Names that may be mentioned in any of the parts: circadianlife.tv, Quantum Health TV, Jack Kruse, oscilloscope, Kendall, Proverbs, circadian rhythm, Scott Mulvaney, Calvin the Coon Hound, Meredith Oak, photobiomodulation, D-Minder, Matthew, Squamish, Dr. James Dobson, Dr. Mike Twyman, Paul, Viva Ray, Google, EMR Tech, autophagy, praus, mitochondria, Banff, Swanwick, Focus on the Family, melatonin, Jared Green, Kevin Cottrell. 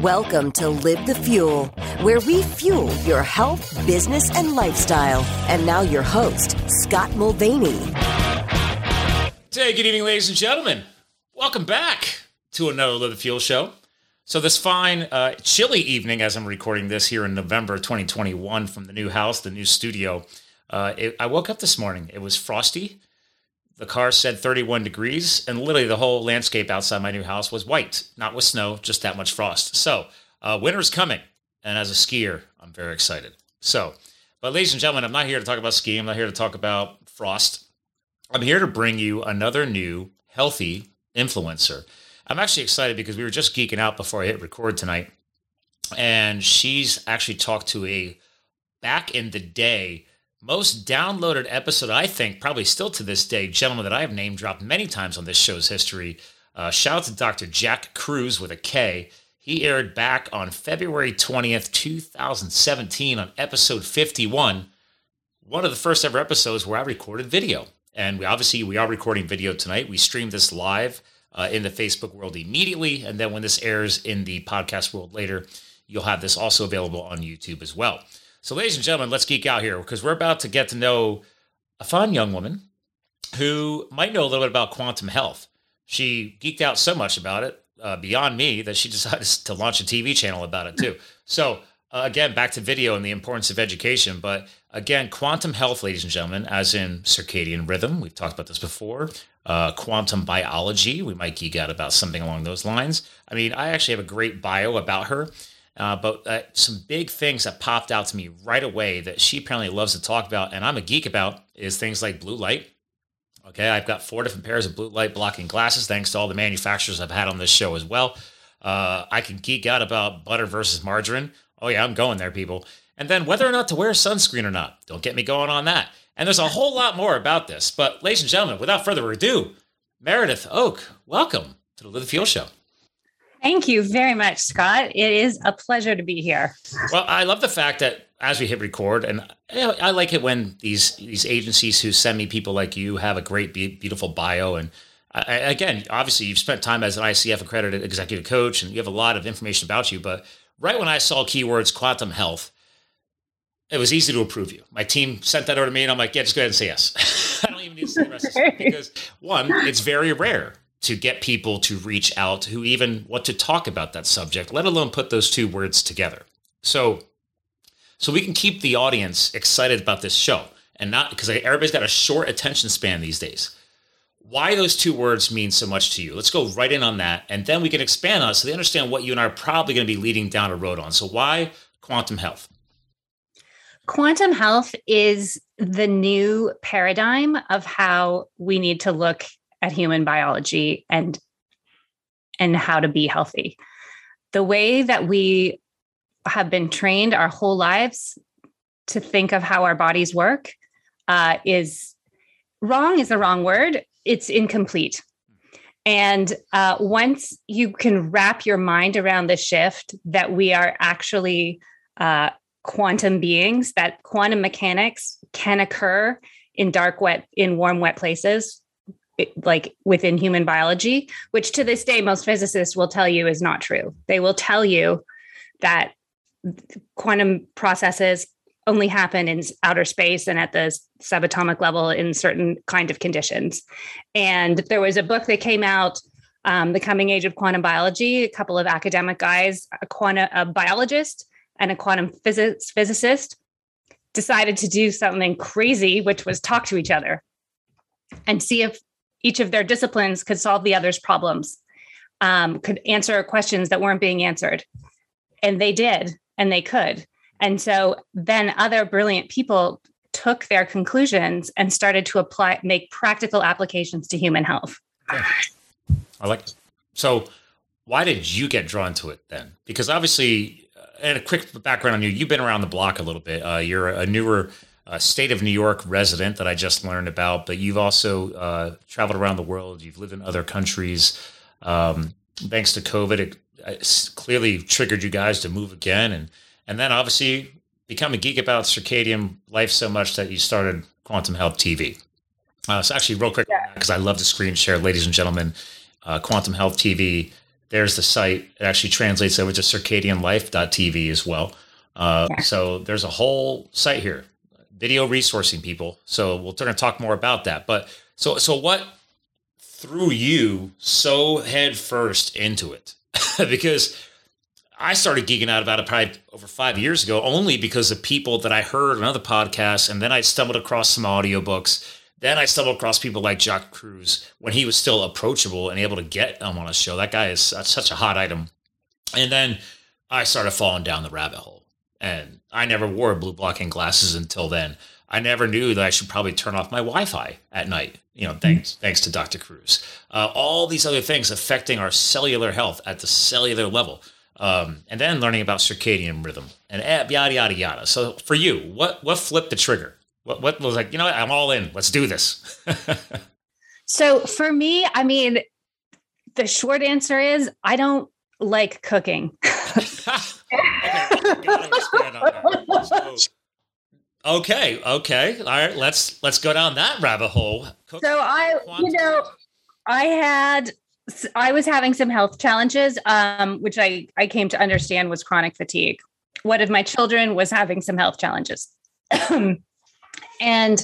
Welcome to Live the Fuel, where we fuel your health, business, and lifestyle. And now your host, Scott Mulvaney. Hey, good evening, ladies and gentlemen. Welcome back to another Live the Fuel show. So this fine, chilly evening, as I'm recording this here in November 2021 from the new house, the new studio, I woke up this morning. It was frosty. The car said 31 degrees, and literally the whole landscape outside my new house was white, not with snow, just that much frost. So winter's coming, and as a skier, I'm very excited. So, but ladies and gentlemen, I'm not here to talk about skiing. I'm not here to talk about frost. I'm here to bring you another new healthy influencer. I'm actually excited because we were just geeking out before I hit record tonight, and she's actually talked to a back in the day most downloaded episode, I think, probably still to this day, gentleman that I have name dropped many times on this show's history. Shout out to Dr. Jack Kruse with a K. He aired back on February 20th, 2017 on episode 51, one of the first ever episodes where I recorded video. And we are recording video tonight. We stream this live in the Facebook world immediately. And then when this airs in the podcast world later, you'll have this also available on YouTube as well. So ladies and gentlemen, let's geek out here because we're about to get to know a fine young woman who might know a little bit about quantum health. She geeked out so much about it beyond me that she decided to launch a TV channel about it too. So again, back to video and the importance of education. But again, quantum health, ladies and gentlemen, as in circadian rhythm. We've talked about this before. Quantum biology. We might geek out about something along those lines. I mean, I actually have a great bio about her. But some big things that popped out to me right away that she apparently loves to talk about, and I'm a geek about, is things like blue light. Okay, I've got 4 different pairs of blue light blocking glasses, thanks to all the manufacturers I've had on this show as well. I can geek out about butter versus margarine. Oh yeah, I'm going there, people. And then whether or not to wear sunscreen or not. Don't get me going on that. And there's a whole lot more about this. But ladies and gentlemen, without further ado, Meredith Oak, welcome to the Live the Fuel show. Thank you very much, Scott. It is a pleasure to be here. Well, I love the fact that as we hit record, and I like it when these agencies who send me people like you have a great, beautiful bio. And again, obviously, you've spent time as an ICF-accredited executive coach, and you have a lot of information about you. But right when I saw keywords quantum health, it was easy to approve you. My team sent that over to me, and I'm like, yeah, just go ahead and say yes. I don't even need to say the rest of this because, one, it's very rare to get people to reach out who even want to talk about that subject, let alone put those two words together. So we can keep the audience excited about this show and not because everybody's got a short attention span these days. Why those two words mean so much to you. Let's go right in on that. And then we can expand on it so they understand what you and I are probably going to be leading down a road on. So why quantum health? Quantum health is the new paradigm of how we need to look at human biology and how to be healthy. The way that we have been trained our whole lives to think of how our bodies work is the wrong word. It's incomplete. And once you can wrap your mind around the shift that we are actually quantum beings, that quantum mechanics can occur in warm, wet places, like within human biology, which to this day, most physicists will tell you is not true. They will tell you that quantum processes only happen in outer space and at the subatomic level in certain kind of conditions. And there was a book that came out, The Coming Age of Quantum Biology, a couple of academic guys, a biologist and a quantum physicist decided to do something crazy, which was talk to each other and see if each of their disciplines could solve the other's problems, could answer questions that weren't being answered. And they did, and they could. And so then other brilliant people took their conclusions and started to make practical applications to human health. Yeah. I like it. So why did you get drawn to it then? Because obviously, and a quick background on you, you've been around the block a little bit. You're a newer state of New York resident that I just learned about, but you've also traveled around the world. You've lived in other countries. Thanks to COVID, it's clearly triggered you guys to move again. And then obviously become a geek about circadian life so much that you started Quantum Health TV. So actually real quick, because I love to screen share, ladies and gentlemen, Quantum Health TV there's the site. It actually translates over to circadianlife.tv as well. So there's a whole site here, video resourcing people. So we'll turn and talk more about that. But so what threw you so head first into it? Because I started geeking out about it probably over 5 years ago, only because of people that I heard on other podcasts. And then I stumbled across some audiobooks. Then I stumbled across people like Jack Kruse when he was still approachable and able to get them on a show. That guy is such a hot item. And then I started falling down the rabbit hole, and I never wore blue blocking glasses until then. I never knew that I should probably turn off my Wi-Fi at night. You know, thanks to Dr. Kruse. All these other things affecting our cellular health at the cellular level. And then learning about circadian rhythm and yada, yada, yada. So for you, what flipped the trigger? What was like, you know what, I'm all in, let's do this. So for me, I mean, the short answer is I don't like cooking. Okay. All right. Let's go down that rabbit hole. I was having some health challenges, which I came to understand was chronic fatigue. One of my children was having some health challenges. And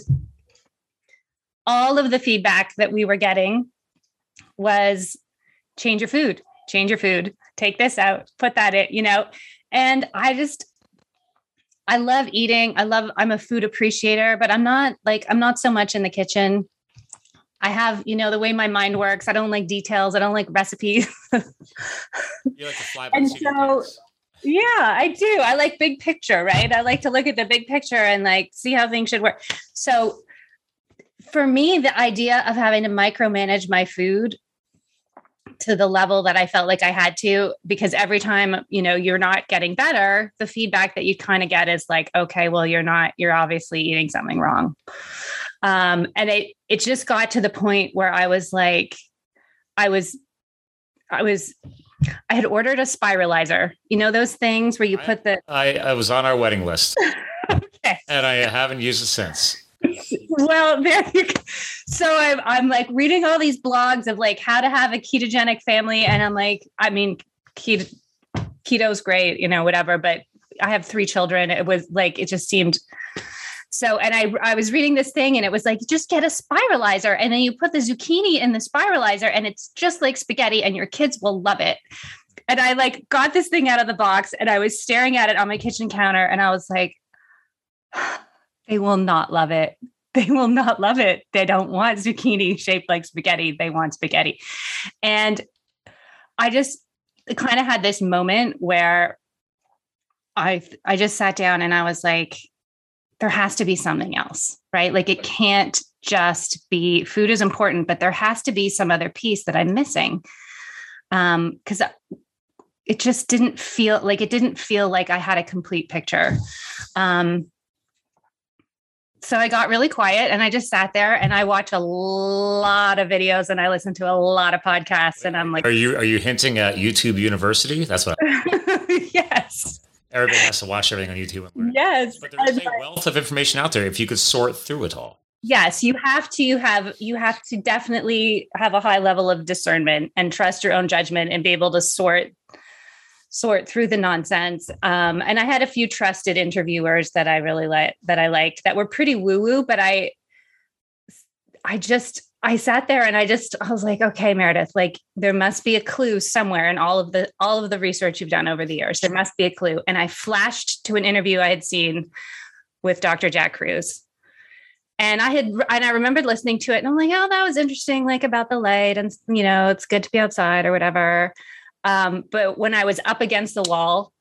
all of the feedback that we were getting was change your food, take this out, put that in, you know? And I love eating. I'm a food appreciator, but I'm not so much in the kitchen. I have, you know, the way my mind works. I don't like details. I don't like recipes. You're like a fly by the seat of your pants. Yeah, I do. I like big picture, right? I like to look at the big picture and like see how things should work. So for me, the idea of having to micromanage my food to the level that I felt like I had to, because every time, you know, you're not getting better, the feedback that you kind of get is like, okay, well, you're obviously eating something wrong. And it just got to the point where I was like, I had ordered a spiralizer, you know, those things where you put I was on our wedding list. Okay. And I haven't used it since. Well, there you go. So I'm like reading all these blogs of like how to have a ketogenic family. And I'm like, I mean, keto's great, you know, whatever, but I have 3 children. It was like, it just seemed so. And I was reading this thing and it was like, just get a spiralizer. And then you put the zucchini in the spiralizer and it's just like spaghetti and your kids will love it. And I like got this thing out of the box and I was staring at it on my kitchen counter. And I was like, they will not love it. They will not love it. They don't want zucchini shaped like spaghetti. They want spaghetti. And I just kind of had this moment where I just sat down and I was like, there has to be something else, right? Like it can't just be food is important, but there has to be some other piece that I'm missing. Because it just didn't feel like I had a complete picture. So I got really quiet and I just sat there and I watch a lot of videos and I listen to a lot of podcasts. And I'm like, are you hinting at YouTube University? That's what Yes. Everybody has to watch everything on YouTube. Yes. But there's a wealth of information out there if you could sort through it all. Yes. You have to definitely have a high level of discernment and trust your own judgment and be able to sort through the nonsense. And I had a few trusted interviewers that I really liked that were pretty woo-woo, but I sat there and I was like, okay, Meredith, like there must be a clue somewhere in all of the research you've done over the years. There must be a clue. And I flashed to an interview I had seen with Dr. Jack Kruse. And I remembered listening to it and I'm like, oh, that was interesting. Like about the light and, you know, it's good to be outside or whatever. But when I was up against the wall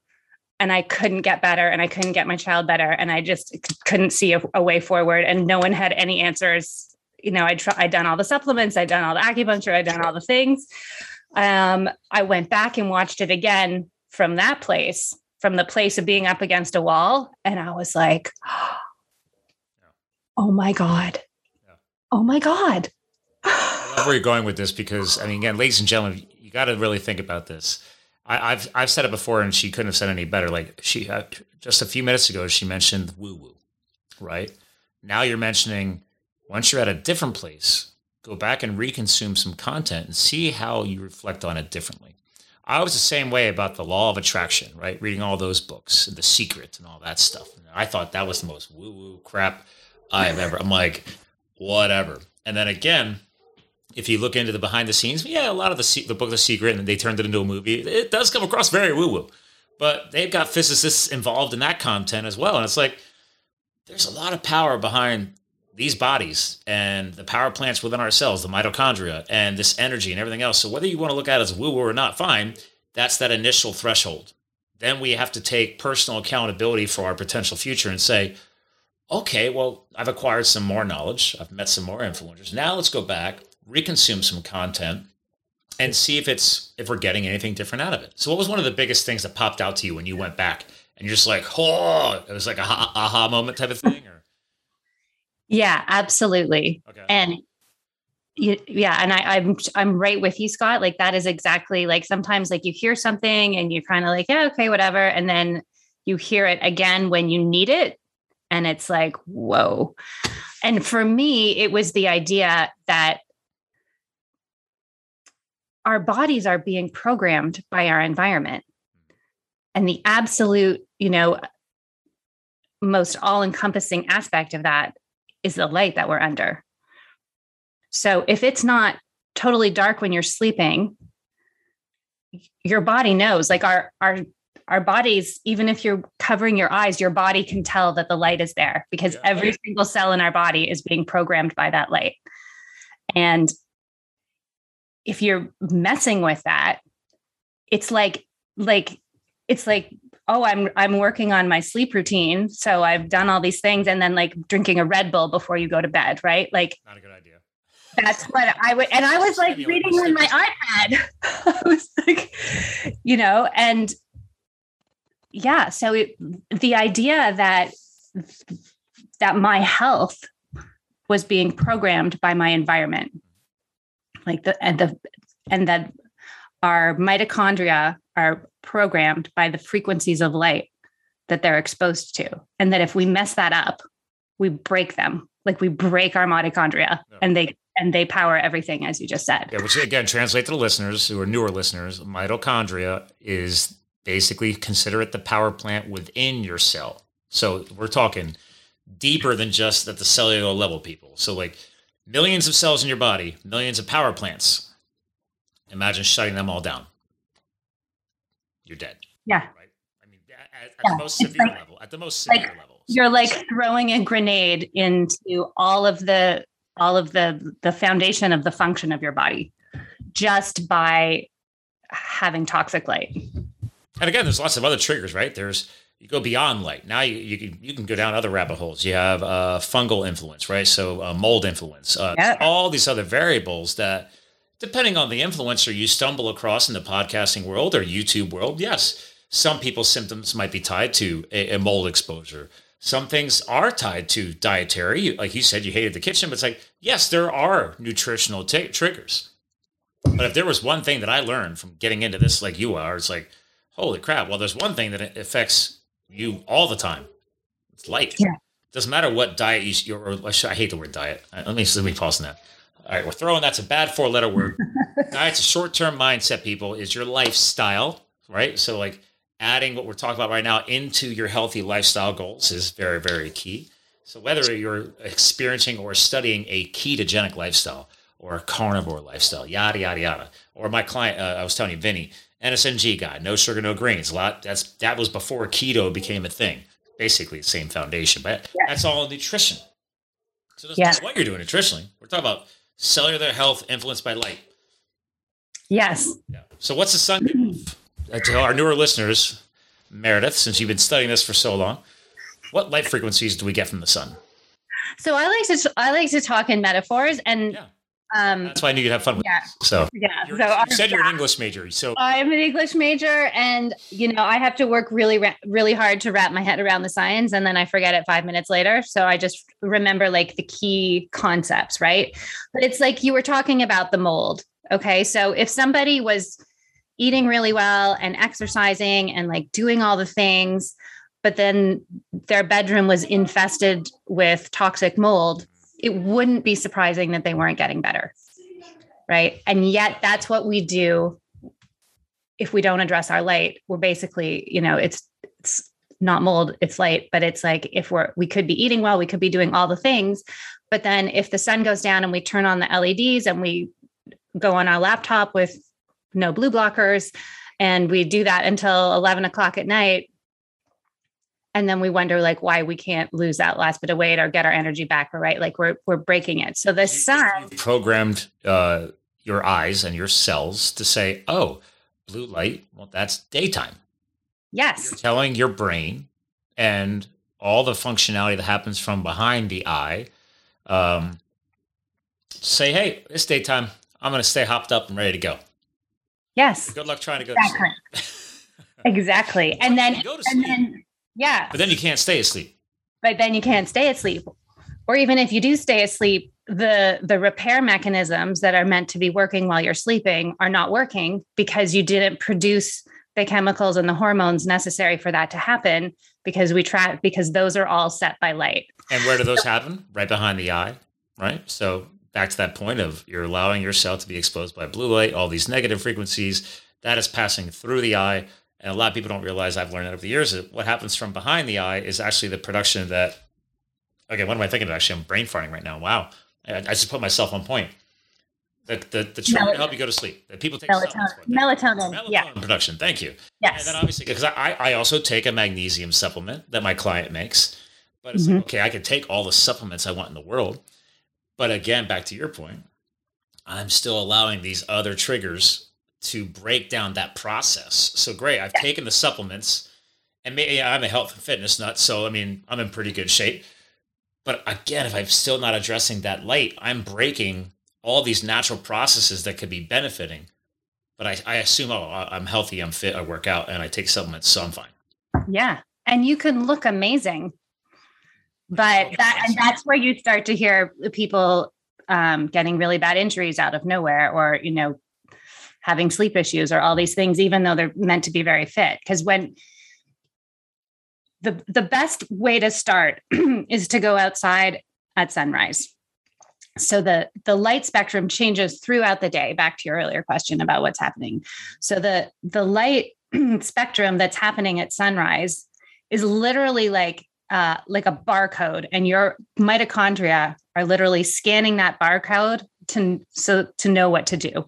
and I couldn't get better and I couldn't get my child better and I just couldn't see a way forward and no one had any answers. You know, I'd done all the supplements, I'd done all the acupuncture, I'd done all the things. I went back and watched it again from that place, from the place of being up against a wall. And I was like, oh my God. Yeah. Oh my God. I love where you're going with this because, I mean, again, ladies and gentlemen, you got to really think about this. I've said it before and she couldn't have said any better. Like she, just a few minutes ago, she mentioned woo-woo, right? Now you're mentioning, once you're at a different place, go back and reconsume some content and see how you reflect on it differently. I was the same way about the law of attraction, right? Reading all those books and The Secret and all that stuff. And I thought that was the most woo-woo crap I've ever. I'm like, whatever. And then again, if you look into the behind the scenes, yeah, a lot of the book The Secret, and they turned it into a movie. It does come across very woo-woo. But they've got physicists involved in that content as well. And it's like, there's a lot of power behind these bodies and the power plants within our cells, the mitochondria and this energy and everything else. So whether you want to look at it as woo-woo or not, fine, that's that initial threshold. Then we have to take personal accountability for our potential future and say, okay, well, I've acquired some more knowledge. I've met some more influencers. Now let's go back, reconsume some content, and see if we're getting anything different out of it. So what was one of the biggest things that popped out to you when you went back and you're just like, oh, it was like a aha moment type of thing? Or? Yeah, absolutely. Okay. And I'm right with you, Scott. Like that is exactly like sometimes like you hear something and you're kind of like, yeah, okay, whatever. And then you hear it again when you need it. And it's like, whoa. And for me, it was the idea that our bodies are being programmed by our environment, and the absolute, most all-encompassing aspect of that is the light that we're under. So if it's not totally dark when you're sleeping, your body knows, like our bodies, even if you're covering your eyes, your body can tell that the light is there because every single cell in our body is being programmed by that light. And if you're messing with that, it's like, oh, I'm working on my sleep routine. So I've done all these things. And then like drinking a Red Bull before you go to bed. Right. Like not a good idea. That's what I would. And I was like reading on my iPad. I was like, and yeah. So the idea that my health was being programmed by my environment. Like that our mitochondria are programmed by the frequencies of light that they're exposed to. And that if we mess that up, we break them. Like we break our mitochondria and they power everything, as you just said. Yeah, which again, translate to the listeners who are newer listeners, mitochondria is basically consider it the power plant within your cell. So we're talking deeper than just at the cellular level, people. So like, millions of cells in your body, millions of power plants. Imagine shutting them all down. You're dead. Yeah. Right? I mean, at the most severe level. At the most severe level. You're like throwing a grenade into all of the foundation of the function of your body just by having toxic light. And again, there's lots of other triggers, right? You go beyond light. Now you can go down other rabbit holes. You have fungal influence, right? So mold influence, all these other variables that depending on the influencer you stumble across in the podcasting world or YouTube world. Yes. Some people's symptoms might be tied to a mold exposure. Some things are tied to dietary. Like you said, you hated the kitchen, but it's like, yes, there are nutritional triggers. But if there was one thing that I learned from getting into this, like you are, it's like, holy crap. Well, there's one thing that affects you all the time. It's light. Yeah. Doesn't matter what diet I hate the word diet. Let me pause on that. All right. We're throwing, that's a bad 4-letter word. Diet's a short-term mindset, people, is your lifestyle, right? So like adding what we're talking about right now into your healthy lifestyle goals is very, very key. So whether you're experiencing or studying a ketogenic lifestyle or a carnivore lifestyle, yada, yada, yada. Or my client, I was telling you, Vinny, NSNG guy, no sugar, no grains. That was before keto became a thing. Basically the same foundation, but that's all nutrition. So that's not what you're doing nutritionally. We're talking about cellular health influenced by light. Yes. Yeah. So what's the sun? To our newer listeners, Meredith, since you've been studying this for so long, what light frequencies do we get from the sun? So I like to talk in metaphors and. Yeah. That's why I knew you'd have fun with this. You said you're an English major. So I'm an English major and, I have to work really, really hard to wrap my head around the science. And then I forget it 5 minutes later. So I just remember like the key concepts. Right. But it's like you were talking about the mold. Okay. So if somebody was eating really well and exercising and like doing all the things, but then their bedroom was infested with toxic mold, it wouldn't be surprising that they weren't getting better. Right. And yet that's what we do if we don't address our light, we're basically, you know, it's not mold, it's light, but it's like, if we could be eating well, we could be doing all the things, but then if the sun goes down and we turn on the LEDs and we go on our laptop with no blue blockers, and we do that until 11 o'clock at night, and then we wonder like why we can't lose that last bit of weight or get our energy back, or right? Like we're breaking it. So the sun programmed your eyes and your cells to say, oh, blue light, well, that's daytime. Yes. You're telling your brain and all the functionality that happens from behind the eye, say, hey, it's daytime. I'm going to stay hopped up and ready to go. Yes. Good luck trying to go to sleep. Exactly. And then, yeah. But then you can't stay asleep. Or even if you do stay asleep, the repair mechanisms that are meant to be working while you're sleeping are not working because you didn't produce the chemicals and the hormones necessary for that to happen, because because those are all set by light. And where do those happen? Right behind the eye, right? So back to that point of you're allowing yourself to be exposed by blue light, all these negative frequencies that is passing through the eye. And a lot of people don't realize, I've learned that over the years, that what happens from behind the eye is actually the production of that. Okay. What am I thinking of? Actually, I'm brain farting right now. Wow. I just put myself on point. The treatment to help you go to sleep. That people take melatonin. Yeah. Production. Thank you. Yes. And then obviously, because I also take a magnesium supplement that my client makes, but it's like, okay, I can take all the supplements I want in the world. But again, back to your point, I'm still allowing these other triggers to break down that process. So great. I've taken the supplements, and maybe I'm a health and fitness nut. So, I mean, I'm in pretty good shape, but again, if I'm still not addressing that light, I'm breaking all these natural processes that could be benefiting, but I assume, oh, I'm healthy, I'm fit, I work out, and I take supplements, so I'm fine. Yeah. And you can look amazing, but that's where you start to hear people getting really bad injuries out of nowhere, or, you know, having sleep issues or all these things, even though they're meant to be very fit. Because when the best way to start is to go outside at sunrise. So the light spectrum changes throughout the day, back to your earlier question about what's happening. So the light spectrum that's happening at sunrise is literally like a barcode, and your mitochondria are literally scanning that barcode to know what to do.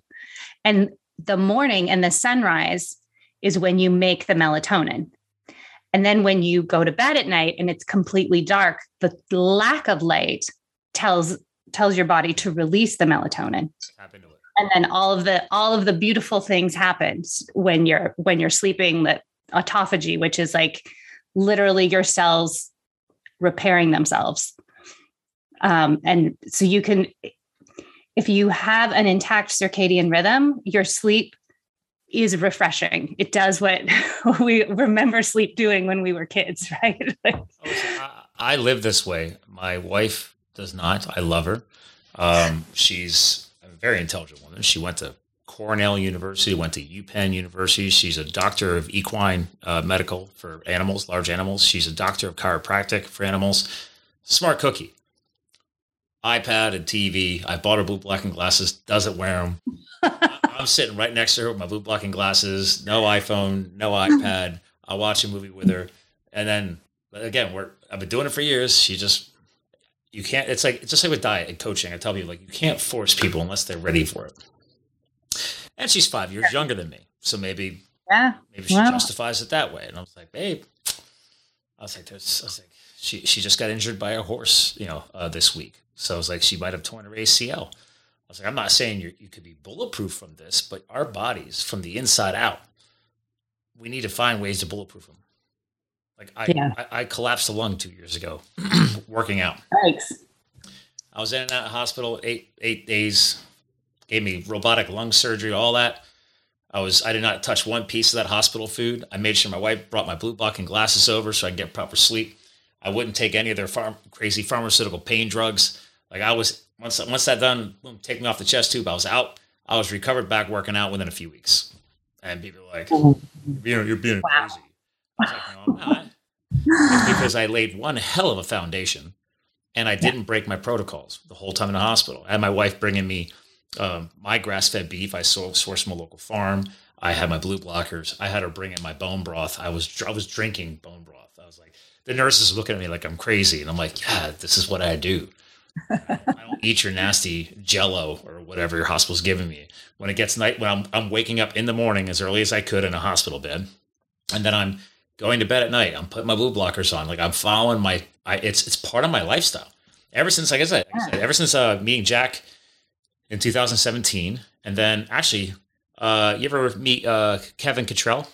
And the morning and the sunrise is when you make the melatonin. And then when you go to bed at night and it's completely dark, the lack of light tells your body to release the melatonin. And then all of the beautiful things happen when you're sleeping, the autophagy, which is like literally your cells repairing themselves. And so you can, if you have an intact circadian rhythm, your sleep is refreshing. It does what we remember sleep doing when we were kids, right? I live this way. My wife does not. I love her. She's a very intelligent woman. She went to Cornell University, went to UPenn University. She's a doctor of equine medical for animals, large animals. She's a doctor of chiropractic for animals. Smart cookie. iPad and TV. I bought her blue blocking glasses. Doesn't wear them. I'm sitting right next to her with my blue blocking glasses. No iPhone, no iPad. I watch a movie with her. And then again, I've been doing it for years. She just... You can't, it's just like with diet and coaching. I tell people, like, you can't force people unless they're ready for it. And she's 5 years younger than me. So maybe she justifies it that way. And I was like, babe, I was like, she just got injured by a horse, you know, this week. So I was like, she might've torn her ACL. I was like, I'm not saying you could be bulletproof from this, but our bodies from the inside out, we need to find ways to bulletproof them. Like I collapsed a lung 2 years ago working out. Thanks. I was in and out of hospital 8 days, gave me robotic lung surgery, all that. I did not touch one piece of that hospital food. I made sure my wife brought my blue blocking glasses over so I can get proper sleep. I wouldn't take any of their crazy pharmaceutical pain drugs. Like I was, once that done, boom, take me off the chest tube. I was out. I was recovered back working out within a few weeks. And people were like, you're being crazy. I was like, no, I'm not. Because I laid one hell of a foundation and I didn't break my protocols the whole time in the hospital. I had my wife bringing me my grass-fed beef. I sourced from a local farm. I had my blue blockers. I had her bring in my bone broth. I was drinking bone broth. I was like, the nurse is looking at me like I'm crazy. And I'm like, yeah, this is what I do. I don't eat your nasty Jello or whatever your hospital's giving me. When it gets night, when I'm waking up in the morning as early as I could in a hospital bed, and then I'm going to bed at night. I'm putting my blue blockers on. Like I'm following my, it's part of my lifestyle. Ever since, ever since meeting Jack in 2017, and then actually, you ever meet Kevin Cottrell?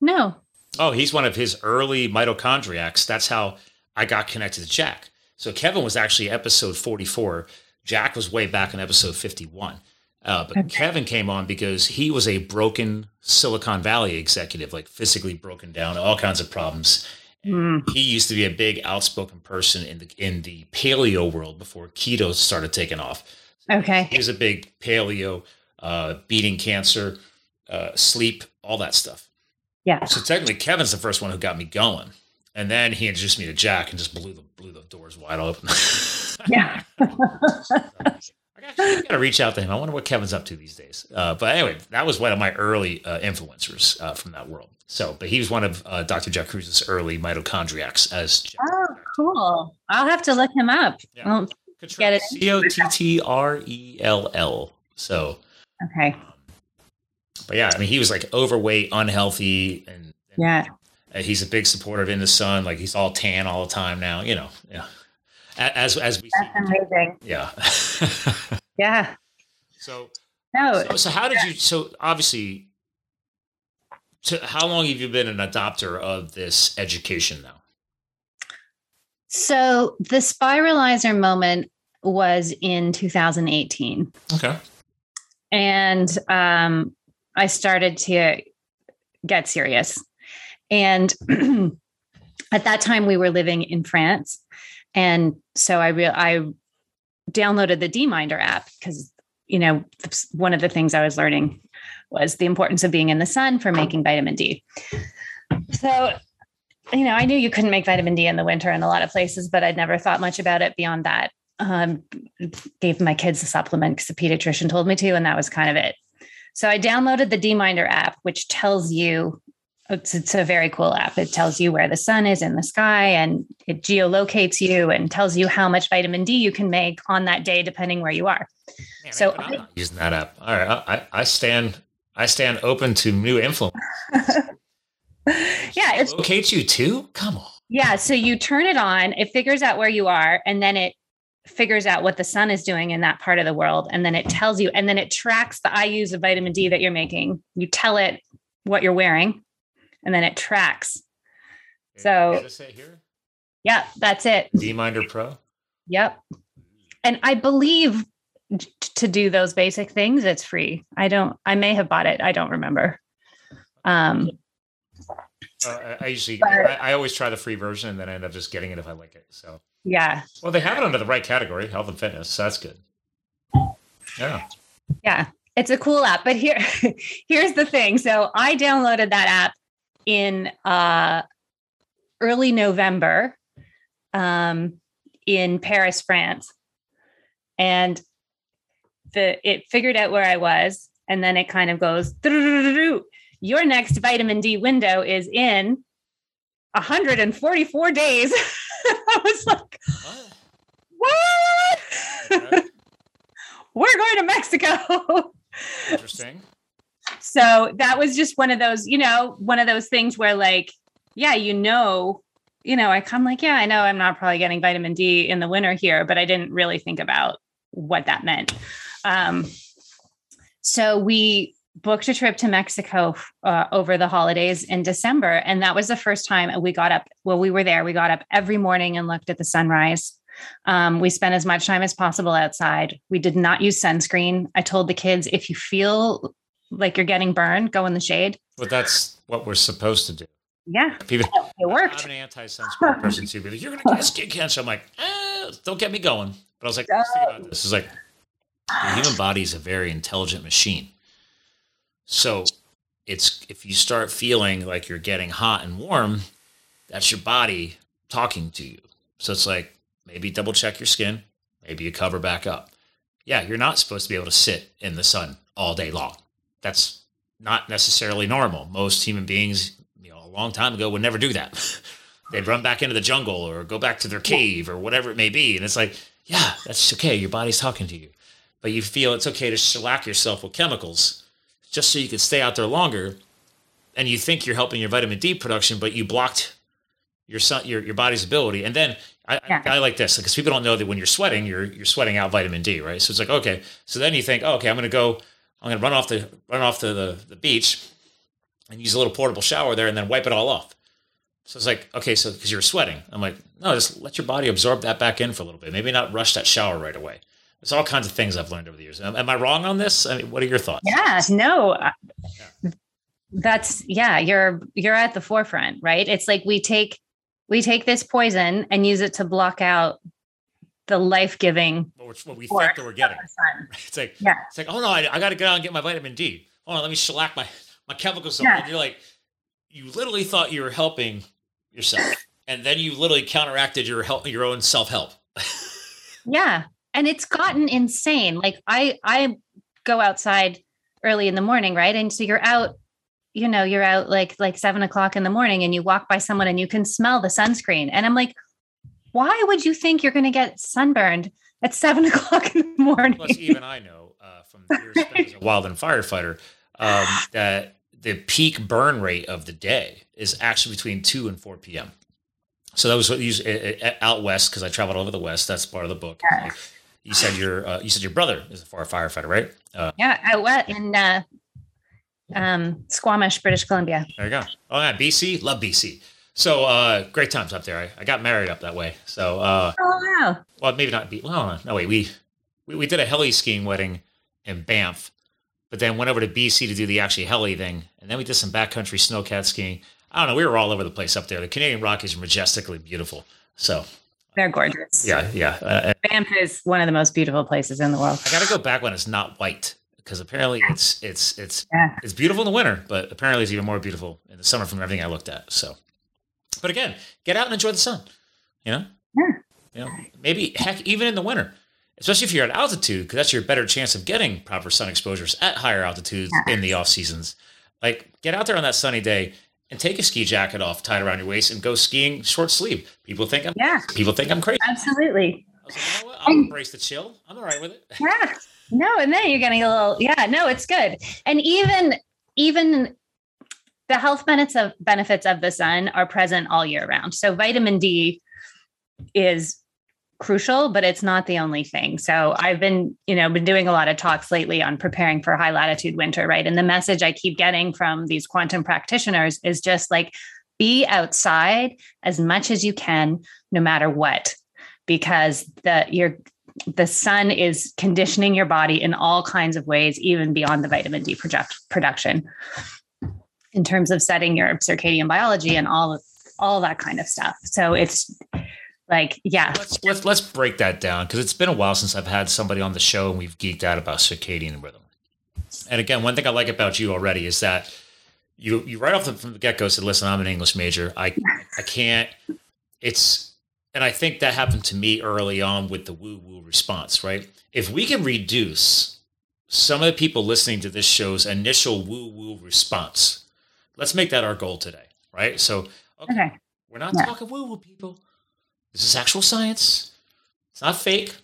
No. Oh, he's one of his early mitochondriacs. That's how I got connected to Jack. So Kevin was actually episode 44. Jack was way back in episode 51. But Kevin came on because he was a broken Silicon Valley executive, like physically broken down, all kinds of problems. And he used to be a big outspoken person in the paleo world before keto started taking off. Okay. He was a big paleo, beating cancer, sleep, all that stuff. Yeah. So technically Kevin's the first one who got me going. And then he introduced me to Jack and just blew the doors wide open. Yeah. I got to reach out to him. I wonder what Kevin's up to these days. But anyway, that was one of my early influencers from that world. So, but he was one of Dr. Jack Kruse's early mitochondriacs. As Jack. Oh, cool. I'll have to look him up. Yeah. Well, get it. Cottrell. So, okay. But yeah, I mean, he was like overweight, unhealthy. And yeah. He's a big supporter of In the Sun. Like he's all tan all the time now, you know, yeah. As we That's see. Amazing. Yeah. Yeah. So how did you, so obviously, how long have you been an adopter of this education now? So the spiralizer moment was in 2018. Okay. And I started to get serious. And at that time we were living in France. And so I downloaded the D-Minder app because, you know, one of the things I was learning was the importance of being in the sun for making vitamin D. So, you know, I knew you couldn't make vitamin D in the winter in a lot of places, but I'd never thought much about it beyond that. Gave my kids a supplement because the pediatrician told me to, and that was kind of it. So I downloaded the D-Minder app, which tells you, it's a very cool app. It tells you where the sun is in the sky and it geolocates you and tells you how much vitamin D you can make on that day, depending where you are. Man, so I'm not using that app. All right. I stand open to new influence. Yeah. It locates you too? Come on. Yeah. So you turn it on, it figures out where you are, and then it figures out what the sun is doing in that part of the world. And then it tells you, and then it tracks the IUs of vitamin D that you're making. You tell it what you're wearing, and then it tracks. Okay, so is this it here? Yeah, that's it. D-Minder Pro. Yep. And I believe to do those basic things, it's free. I may have bought it. I don't remember. I always try the free version and then I end up just getting it if I like it. So yeah. Well, they have it under the right category, health and fitness. So that's good. Yeah. Yeah. It's a cool app, but here's the thing. So I downloaded that app in early November in Paris, France. And it figured out where I was, and then it kind of goes, your next vitamin D window is in 144 days. I was like, what? Okay. We're going to Mexico. Interesting. So that was just one of those things where like, yeah, I'm like, yeah, I know I'm not probably getting vitamin D in the winter here, but I didn't really think about what that meant. So we booked a trip to Mexico over the holidays in December. And that was the first time we got up every morning and looked at the sunrise. We spent as much time as possible outside. We did not use sunscreen. I told the kids, if you feel like you're getting burned, go in the shade. Well, that's what we're supposed to do. Yeah. People, it worked. I'm an anti-sunscreen person too, but you're going to get skin cancer. I'm like, don't get me going. But I was like, let's think about this. It's like, the human body is a very intelligent machine. So if you start feeling like you're getting hot and warm, that's your body talking to you. So it's like, maybe double check your skin. Maybe you cover back up. Yeah. You're not supposed to be able to sit in the sun all day long. That's not necessarily normal. Most human beings, you know, a long time ago would never do that. They'd run back into the jungle or go back to their cave or whatever it may be. And it's like, yeah, that's okay. Your body's talking to you, but you feel it's okay to shellac yourself with chemicals just so you can stay out there longer. And you think you're helping your vitamin D production, but you blocked your body's ability. And then I like this because people don't know that when you're sweating, you're sweating out vitamin D, right? So it's like, okay. So then you think, oh, okay, I'm going to run off to the beach and use a little portable shower there and then wipe it all off. So it's like, okay, so because you're sweating. I'm like, no, just let your body absorb that back in for a little bit. Maybe not rush that shower right away. There's all kinds of things I've learned over the years. Am I wrong on this? I mean, what are your thoughts? Yes, no. Yeah. That's, yeah, you're at the forefront, right? It's like we take this poison and use it to block out the life-giving. What we think that we're getting. It's like, yeah. It's like, oh no, I got to get out and get my vitamin D. Hold on, let me shellac my chemicals. Yeah. And you're like, you literally thought you were helping yourself. And then you literally counteracted your own self-help. Yeah. And it's gotten insane. Like I go outside early in the morning, right? And so you're out, you know, you're out like 7 o'clock in the morning and you walk by someone and you can smell the sunscreen. And I'm like, why would you think you're going to get sunburned at 7 o'clock in the morning? Plus, even I know from years spent as a wildland firefighter that the peak burn rate of the day is actually between 2 and 4 p.m. So that was what you used out west, because I traveled all over the West. That's part of the book. Yeah. You said your brother is a firefighter, right? Out west in Squamish, British Columbia. There you go. Oh yeah, BC, love BC. So great times up there. I got married up that way. So wow. Well, maybe not. We did a heli skiing wedding in Banff, but then went over to BC to do the actually heli thing, and then we did some backcountry snowcat skiing. I don't know. We were all over the place up there. The Canadian Rockies are majestically beautiful. So they're gorgeous. Yeah. Banff is one of the most beautiful places in the world. I got to go back when it's not white, because apparently it's beautiful in the winter, but apparently it's even more beautiful in the summer from everything I looked at. So, but again, get out and enjoy the sun, you know? Yeah. You know, maybe heck, even in the winter, especially if you're at altitude, because that's your better chance of getting proper sun exposures at higher altitudes in the off seasons. Like get out there on that sunny day and take a ski jacket off, tie it around your waist, and go skiing short sleeve. People think I'm crazy. Absolutely. I was like, you know what? I'll embrace the chill. I'm all right with it. Yeah. No, and then you're getting a little, yeah, no, it's good. And even the health benefits of the sun are present all year round. So vitamin D is crucial, but it's not the only thing. So I've been doing a lot of talks lately on preparing for high latitude winter, right? And the message I keep getting from these quantum practitioners is just like, be outside as much as you can, no matter what, because the sun is conditioning your body in all kinds of ways, even beyond the vitamin D production in terms of setting your circadian biology and all that kind of stuff. So it's, like, yeah. Let's break that down, because it's been a while since I've had somebody on the show and we've geeked out about circadian rhythm. And again, one thing I like about you already is that you right off from the get-go said, listen, I'm an English major. I can't. And I think that happened to me early on with the woo-woo response, right? If we can reduce some of the people listening to this show's initial woo-woo response, let's make that our goal today, right? So, okay. We're not talking woo-woo, people. This is actual science. It's not fake.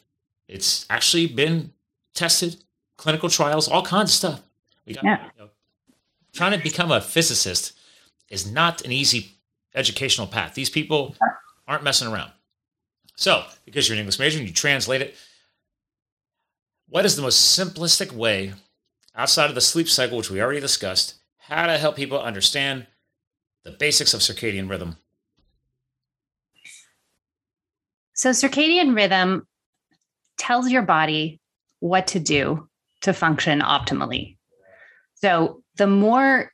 It's actually been tested, clinical trials, all kinds of stuff. We got, trying to become a physicist is not an easy educational path. These people aren't messing around. So because you're an English major and you translate it, what is the most simplistic way outside of the sleep cycle, which we already discussed, how to help people understand the basics of circadian rhythm? So circadian rhythm tells your body what to do to function optimally. So the more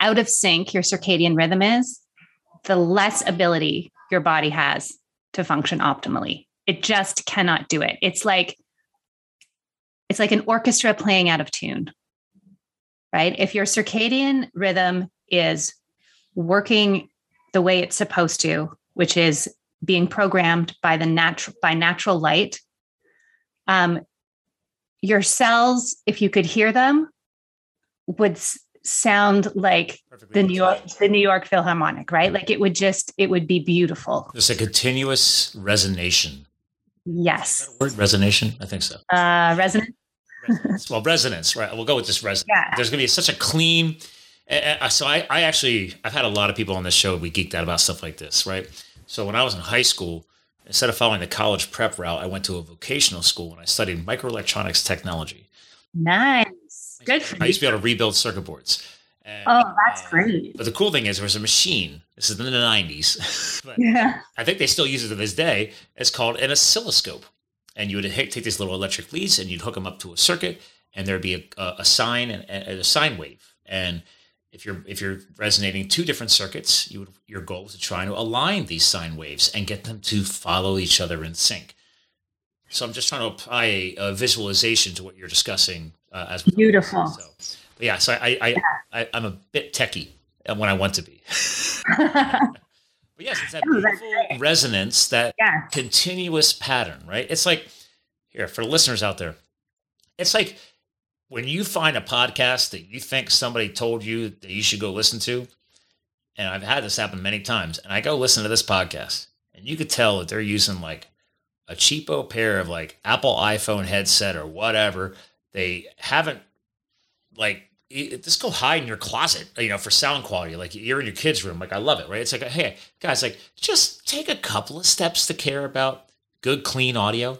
out of sync your circadian rhythm is, the less ability your body has to function optimally. It just cannot do it. It's like an orchestra playing out of tune, right? If your circadian rhythm is working the way it's supposed to, which is being programmed by natural light, your cells, if you could hear them, would sound like the New York Philharmonic, right? Like it would be beautiful. Just a continuous resonation. Yes. Is that a word? Resonation? I think so. Resonance. Well, resonance, right? We'll go with just resonance. Yeah. There's going to be such a clean. So I've had a lot of people on this show. We geeked out about stuff like this, right? So when I was in high school, instead of following the college prep route, I went to a vocational school and I studied microelectronics technology. Nice. Good for you. I used to be able to rebuild circuit boards. And, that's great. But the cool thing is there was a machine. This is in the 90s. Yeah. I think they still use it to this day. It's called an oscilloscope. And you would take these little electric leads and you'd hook them up to a circuit and there'd be a sine and a sine wave. And if you're resonating two different circuits, your goal was to try to align these sine waves and get them to follow each other in sync. So I'm just trying to apply a visualization to what you're discussing. As beautiful. I'm a bit techie when I want to be. But yes, it's that beautiful resonance, that continuous pattern, right? It's like, here, for the listeners out there, it's like when you find a podcast that you think somebody told you that you should go listen to, and I've had this happen many times, and I go listen to this podcast, and you could tell that they're using like a cheapo pair of like Apple iPhone headset or whatever. They haven't like, just go hide in your closet, you know, for sound quality. Like you're in your kid's room. Like I love it, right? It's like, hey guys, like just take a couple of steps to care about good, clean audio.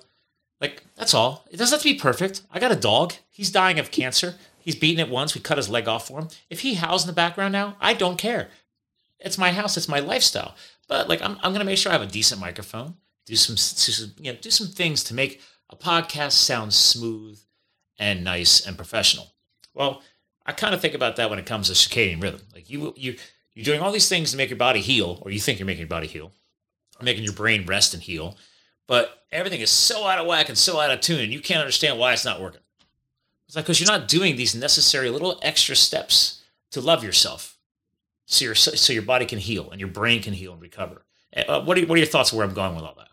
Like that's all. It doesn't have to be perfect. I got a dog. He's dying of cancer. He's beaten it once. We cut his leg off for him. If he howls in the background now, I don't care. It's my house. It's my lifestyle. But like, I'm going to make sure I have a decent microphone. Do some things to make a podcast sound smooth and nice and professional. Well, I kind of think about that when it comes to circadian rhythm. Like you're doing all these things to make your body heal, or you think you're making your body heal, or making your brain rest and heal, but everything is so out of whack and so out of tune, and you can't understand why it's not working. It's like because you're not doing these necessary little extra steps to love yourself, so your body can heal and your brain can heal and recover. What are your thoughts on where I'm going with all that?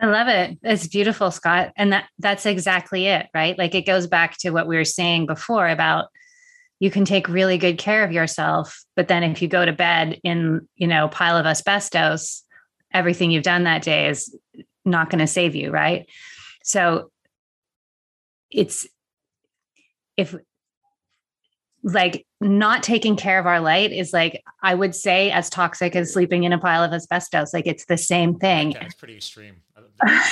I love it. It's beautiful, Scott. And that's exactly it, right? Like it goes back to what we were saying before about you can take really good care of yourself, but then if you go to bed in, you know, pile of asbestos, everything you've done that day is not going to save you, right? So not taking care of our light is like, I would say, as toxic as sleeping in a pile of asbestos. Like it's the same thing. That's pretty extreme.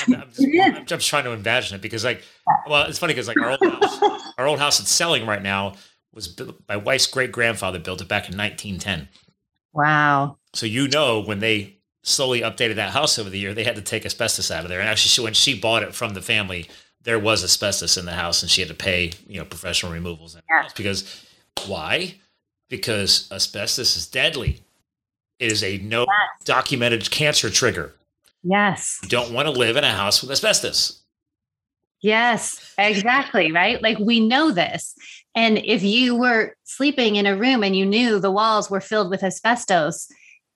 I'm just trying to imagine it because like, well, it's funny because like our old house that's selling right now was built, my wife's great grandfather built it back in 1910. Wow. So, you know, when they slowly updated that house over the year, they had to take asbestos out of there. And actually when she bought it from the family, there was asbestos in the house and she had to pay, you know, professional removals in the house because why? Because asbestos is deadly. It is a documented cancer trigger. Yes. You don't want to live in a house with asbestos. Yes, exactly. Right. Like we know this. And if you were sleeping in a room and you knew the walls were filled with asbestos,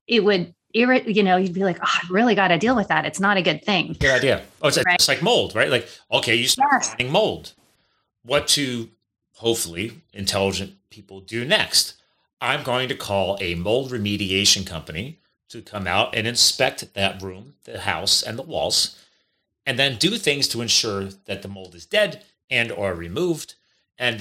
it would irritate, you know, you'd be like, oh, I really got to deal with that. It's not a good thing. Good idea. Oh, it's like mold, right? Like, okay, you start finding mold. What to hopefully intelligent people do next. I'm going to call a mold remediation company to come out and inspect that room, the house, and the walls, and then do things to ensure that the mold is dead and or removed, and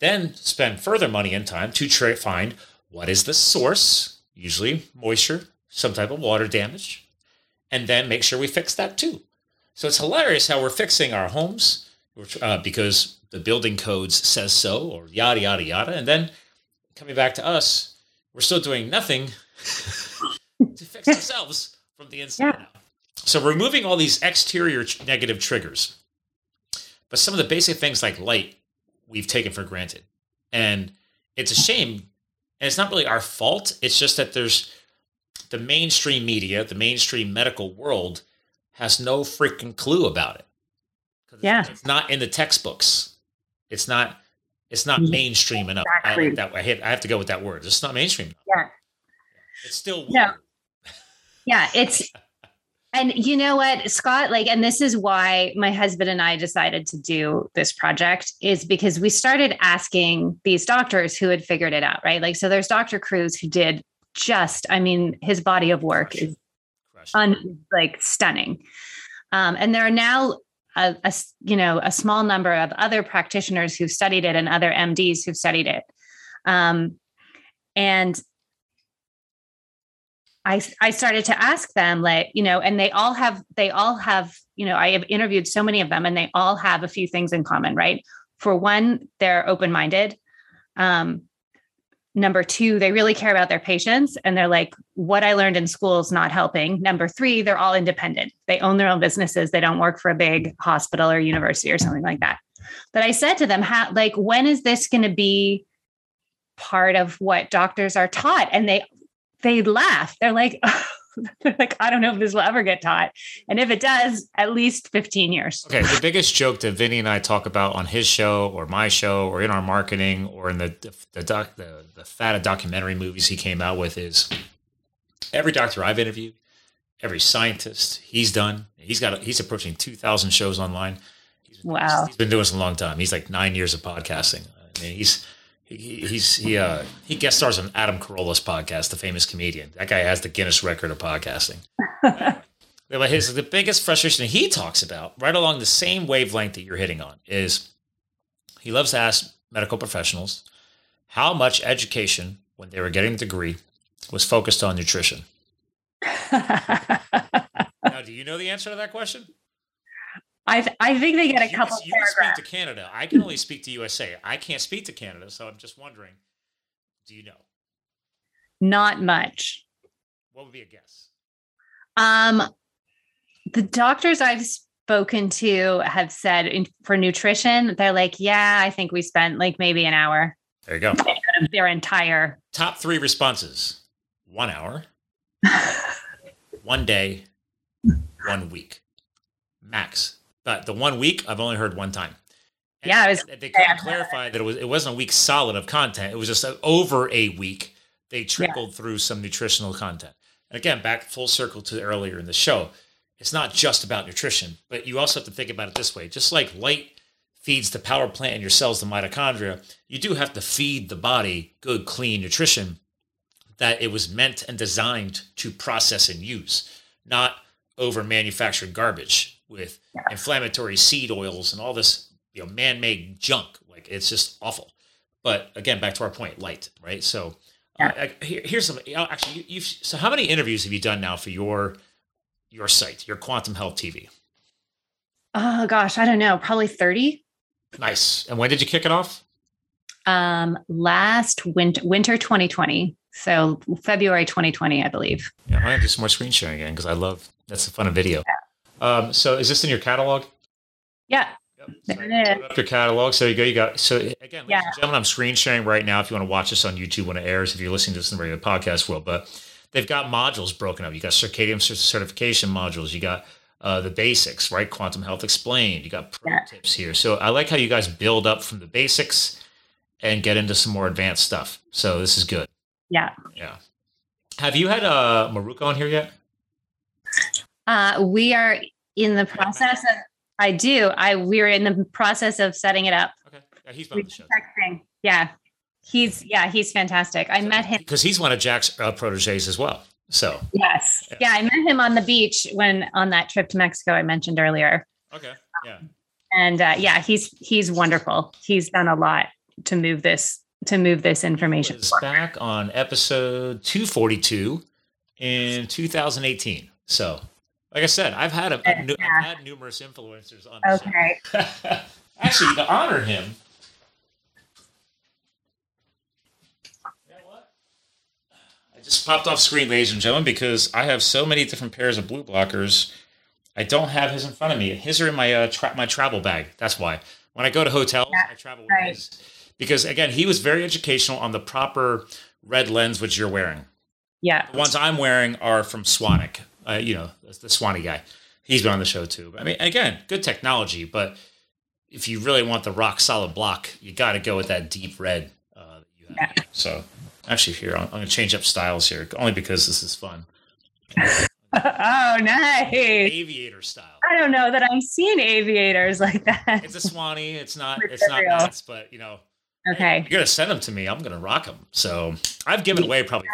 then spend further money and time to try to find what is the source, usually moisture, some type of water damage, and then make sure we fix that too. So it's hilarious how we're fixing our homes because the building codes says so, or yada, yada, yada. And then coming back to us, we're still doing nothing to fix ourselves from the inside out. So removing all these exterior negative triggers, but some of the basic things like light we've taken for granted. And it's a shame. And it's not really our fault. It's just that there's the mainstream media, the mainstream medical world has no freaking clue about it. It's not in the textbooks. It's not mainstream enough. Exactly. I have to go with that word. It's not mainstream enough. Yeah. It's still weird. Yeah. It's And you know what, Scott, like, and this is why my husband and I decided to do this project, is because we started asking these doctors who had figured it out, right? Like, so there's Dr. Kruse, who did just, I mean, his body of work is like stunning. And there are now a small number of other practitioners who've studied it and other MDs who've studied it. And I started to ask them, like, you know, and they all have, you know, I have interviewed so many of them, and they all have a few things in common, right? For one, they're open-minded. Number two, they really care about their patients, and they're like, what I learned in school is not helping. Number three, they're all independent. They own their own businesses. They don't work for a big hospital or university or something like that. But I said to them, how, like, when is this going to be part of what doctors are taught? And they laugh. They're like, oh. They're like, I don't know if this will ever get taught. And if it does, at least 15 years. Okay. The biggest joke that Vinny and I talk about on his show or my show or in our marketing or in the fad of documentary movies he came out with is every doctor I've interviewed, every scientist he's done, he's approaching 2,000 shows online. Wow. He's been doing this a long time. He's like 9 years of podcasting. I mean, he guest stars on Adam Carolla's podcast, the famous comedian. That guy has the Guinness record of podcasting. The biggest frustration he talks about, right along the same wavelength that you're hitting on, is he loves to ask medical professionals how much education, when they were getting a degree, was focused on nutrition. Now, do you know the answer to that question? I think they get a couple of paragraphs. You speak to Canada. I can only speak to USA. I can't speak to Canada. So I'm just wondering, do you know? Not much. What would be a guess? The doctors I've spoken to have said for nutrition, they're like, yeah, I think we spent like maybe an hour. There you go. Their entire. Top three responses. 1 hour, 1 day, 1 week. Max. But the 1 week I've only heard one time. And yeah, they couldn't clarify that it wasn't a week solid of content. It was just over a week. They trickled through some nutritional content. And again, back full circle to earlier in the show, it's not just about nutrition, but you also have to think about it this way. Just like light feeds the power plant and your cells, the mitochondria, you do have to feed the body good, clean nutrition that it was meant and designed to process and use, not over manufactured garbage with inflammatory seed oils and all this, you know, man-made junk. Like, it's just awful. But again, back to our point, light, right? So here's some, actually, so how many interviews have you done now for your site, your Quantum Health TV? Oh gosh, I don't know. Probably 30. Nice. And when did you kick it off? Last winter 2020. So February 2020, I believe. Yeah, I'm going to do some more screen sharing again, because that's the fun of video. Yeah. So is this in your catalog? Yeah. Yep. So it is. Your catalog. So you go, so again, ladies and gentlemen, I'm screen sharing right now. If you want to watch this on YouTube when it airs, if you're listening to this in the regular podcast world, but they've got modules broken up. You got circadian certification modules. You got, the basics, right? Quantum Health Explained. You got pro tips here. So I like how you guys build up from the basics and get into some more advanced stuff. So this is good. Yeah. Yeah. Have you had Maruka on here yet? We are in the process of, we're in the process of setting it up. Okay. Yeah, he's been on the show. Yeah. He's fantastic. I met him because he's one of Jack's proteges as well. So yes. Yeah. I met him on the beach on that trip to Mexico I mentioned earlier. Okay. Yeah. And he's wonderful. He's done a lot to move this information. It's back on episode 242 in 2018. So, like I said, I've had numerous influencers on the show. Actually, to honor him. You know what? I just popped off screen, ladies and gentlemen, because I have so many different pairs of blue blockers. I don't have his in front of me. His are in my my travel bag. That's why. When I go to hotels, I travel with his. Because, again, he was very educational on the proper red lens which you're wearing. Yeah. The ones I'm wearing are from Swanwick. The Swanee guy, he's been on the show too. I mean, again, good technology, but if you really want the rock solid block, you got to go with that deep red. So actually here, I'm going to change up styles here only because this is fun. Oh, nice. Aviator style. I don't know that I'm seeing aviators like that. It's a Swanee. It's not nuts, but you know. Okay. You're going to send them to me. I'm going to rock them. So I've given away probably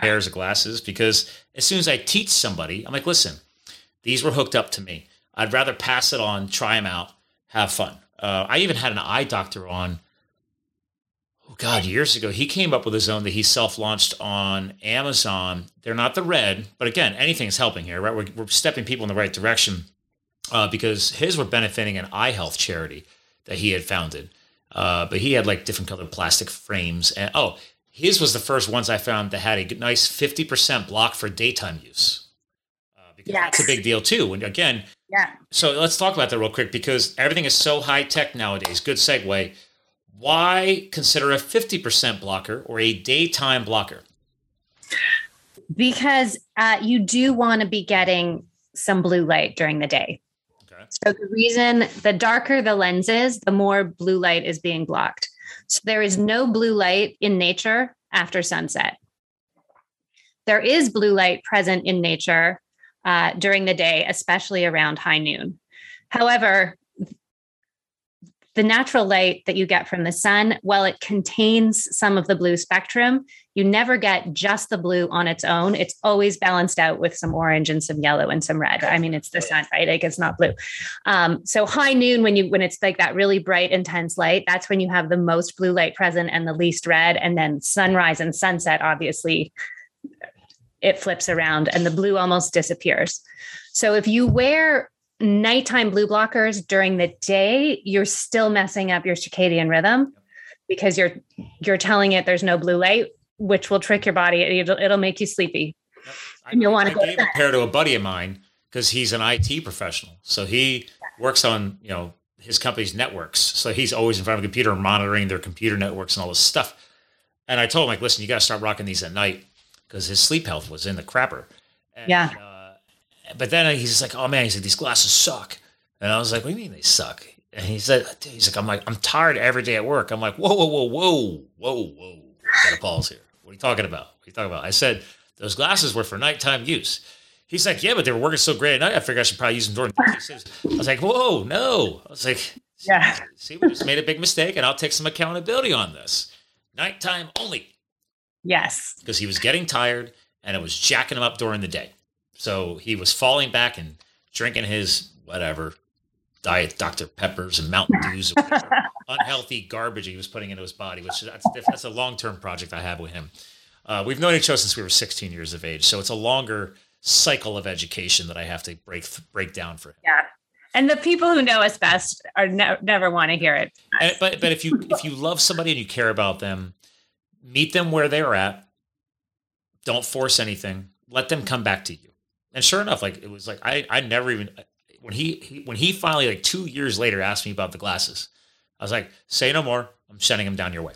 pairs of glasses because as soon as I teach somebody, I'm like, listen, these were hooked up to me. I'd rather pass it on, try them out, have fun. I even had an eye doctor on, years ago. He came up with his own that he self-launched on Amazon. They're not the red, but again, anything's helping here, right? We're stepping people in the right direction because his were benefiting an eye health charity that he had founded. But he had like different colored plastic frames. And his was the first ones I found that had a nice 50% block for daytime use. Because that's a big deal too. And again, so let's talk about that real quick because everything is so high tech nowadays. Good segue. Why consider a 50% blocker or a daytime blocker? Because you do want to be getting some blue light during the day. So the reason, the darker the lens is, the more blue light is being blocked. So there is no blue light in nature after sunset. There is blue light present in nature during the day, especially around high noon. However, the natural light that you get from the sun, while it contains some of the blue spectrum, you never get just the blue on its own. It's always balanced out with some orange and some yellow and some red. I mean, it's the sun, right? Like, it's not blue. So high noon, when it's like that really bright, intense light, that's when you have the most blue light present and the least red. And then sunrise and sunset, obviously, it flips around and the blue almost disappears. So if you wear nighttime blue blockers during the day, you're still messing up your circadian rhythm because you're telling it there's no blue light, which will trick your body. It'll make you sleepy. Yep. And you'll want to go. I gave a pair to a buddy of mine because he's an IT professional. So he works on, his company's networks. So he's always in front of a computer monitoring their computer networks and all this stuff. And I told him, like, listen, you got to start rocking these at night because his sleep health was in the crapper. And, but then he's just like, oh man, he's like, these glasses suck. And I was like, what do you mean they suck? And he said, I'm tired every day at work. I'm like, whoa. Got a pause here. What are you talking about? I said, those glasses were for nighttime use. He's like, yeah, but they were working so great at night. I figured I should probably use them during the day. I was like, whoa, no. I was like, see, we just made a big mistake and I'll take some accountability on this. Nighttime only. Yes. Because he was getting tired and it was jacking him up during the day. So he was falling back and drinking his whatever diet, Dr. Peppers and Mountain Dews, or whatever, unhealthy garbage he was putting into his body, which that's a long-term project I have with him. We've known each other since we were 16 years of age. So it's a longer cycle of education that I have to break down for him. Yeah. And the people who know us best are never want to hear it. And, but if you love somebody and you care about them, meet them where they're at. Don't force anything. Let them come back to you. And sure enough, like it was like, I never even, when he finally like 2 years later asked me about the glasses, I was like, say no more. I'm sending them down your way.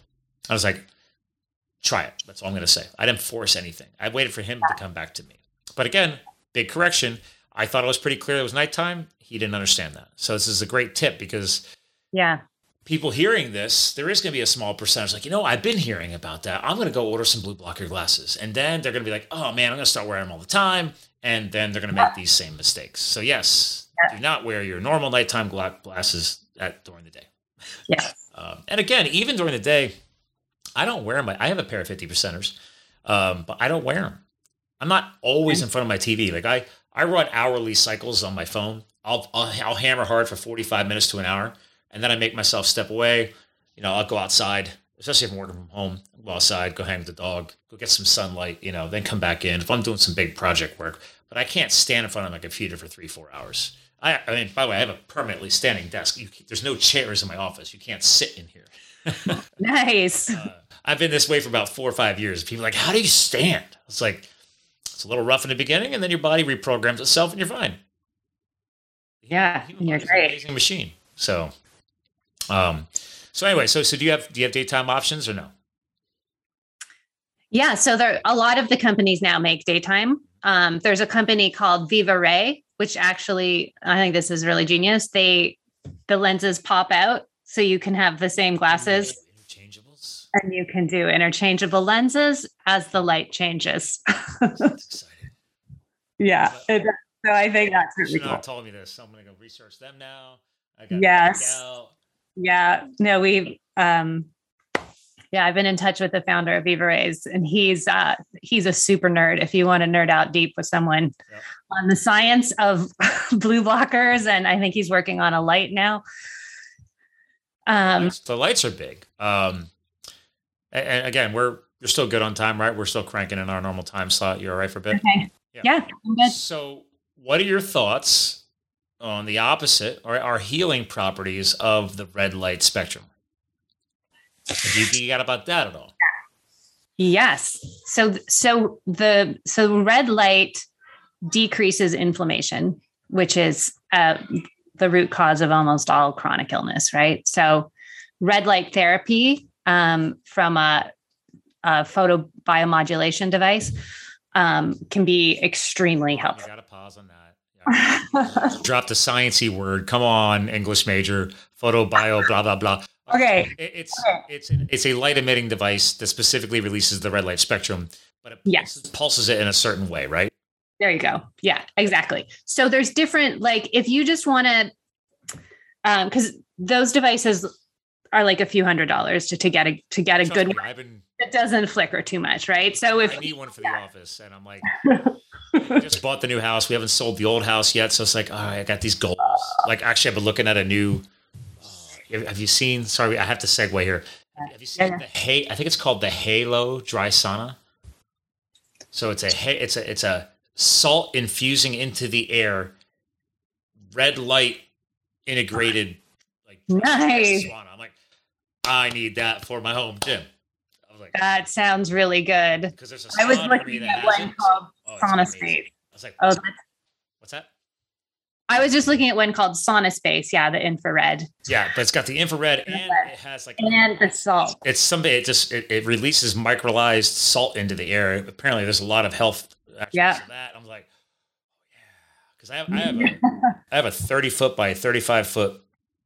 I was like, try it. That's all I'm going to say. I didn't force anything. I waited for him to come back to me. But again, big correction. I thought it was pretty clear it was nighttime. He didn't understand that. So this is a great tip because people hearing this, there is going to be a small percentage like, I've been hearing about that. I'm going to go order some blue blocker glasses. And then they're going to be like, oh man, I'm going to start wearing them all the time. And then they're going to make these same mistakes. So yes, do not wear your normal nighttime glasses during the day. Yes. And again, even during the day, I don't wear them. I have a pair of 50%ers, but I don't wear them. I'm not always in front of my TV. Like I run hourly cycles on my phone. I'll hammer hard for 45 minutes to an hour. And then I make myself step away. I'll go outside, especially if I'm working from home, go outside, go hang with the dog, go get some sunlight, then come back in if I'm doing some big project work. But I can't stand in front of my computer for 3-4 hours. I mean, by the way, I have a permanently standing desk. There's no chairs in my office. You can't sit in here. Nice. I've been this way for about 4 or 5 years. People are like, how do you stand? It's like, it's a little rough in the beginning and then your body reprograms itself and you're fine. Yeah. You're great. An amazing machine. So, So anyway, do you have daytime options or no? Yeah. So a lot of the companies now make daytime. There's a company called Viva Ray, which actually, I think this is really genius. The lenses pop out so you can have the same glasses. Interchangeables. And you can do interchangeable lenses as the light changes. That's exciting. Yeah. So I think that's really cool. Told me this. I'm going to go research them now. I got out. Yeah. No, we've, yeah, I've been in touch with the founder of Viva Ray's, and he's a super nerd. If you want to nerd out deep with someone on the science of blue blockers, and I think he's working on a light now. The lights are big. And again, you're still good on time, right? We're still cranking in our normal time slot. You're all right for a bit. Okay. Yeah. I'm good. So what are your thoughts on the opposite or our healing properties of the red light spectrum? Do you geek out about that at all? Yes. So red light decreases inflammation, which is the root cause of almost all chronic illness, right? So red light therapy from a photobiomodulation device can be extremely helpful. I got to pause on that. Yeah. Drop the sciencey word. Come on, English major, photobio, blah, blah, blah. Okay. It's a light emitting device that specifically releases the red light spectrum, but it pulses it in a certain way, right? There you go. Yeah, exactly. So there's different, like if you just want to, because those devices are like a few $100 to get a good one that doesn't flicker too much, right? So if I need one for the office, and I'm like, I just bought the new house. We haven't sold the old house yet, so it's like, all right, I got these goals. Like actually, I've been looking at a new. Have you seen? Sorry, I have to segue here. Have you seen the Hay? I think it's called the Halo Dry Sauna. So it's a salt infusing into the air, red light integrated. Like nice. Sauna. I'm like, I need that for my home gym. I was like, that sounds really good. Because there's a sauna. I was looking at one called Sauna Space. I was like, what's that? I was just looking at one called Sauna Space. Yeah, the infrared. Yeah, but it's got the infrared and it has like and the salt. It's something. It releases microlyzed salt into the air. Apparently, there's a lot of health. For that. I'm like, because I have a 30 foot by 35 foot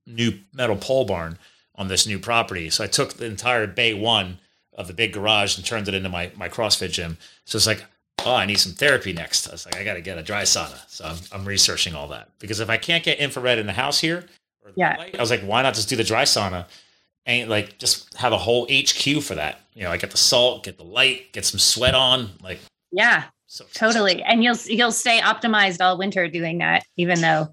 new metal pole barn on this new property. So I took the entire bay one of the big garage and turned it into my CrossFit gym. So it's like, oh, I need some therapy next. I was like, I got to get a dry sauna. So I'm researching all that, because if I can't get infrared in the house here, or light, I was like, why not just do the dry sauna and like just have a whole HQ for that? You know, I get the salt, get the light, get some sweat on, like, yeah, so totally. And you'll stay optimized all winter doing that, even though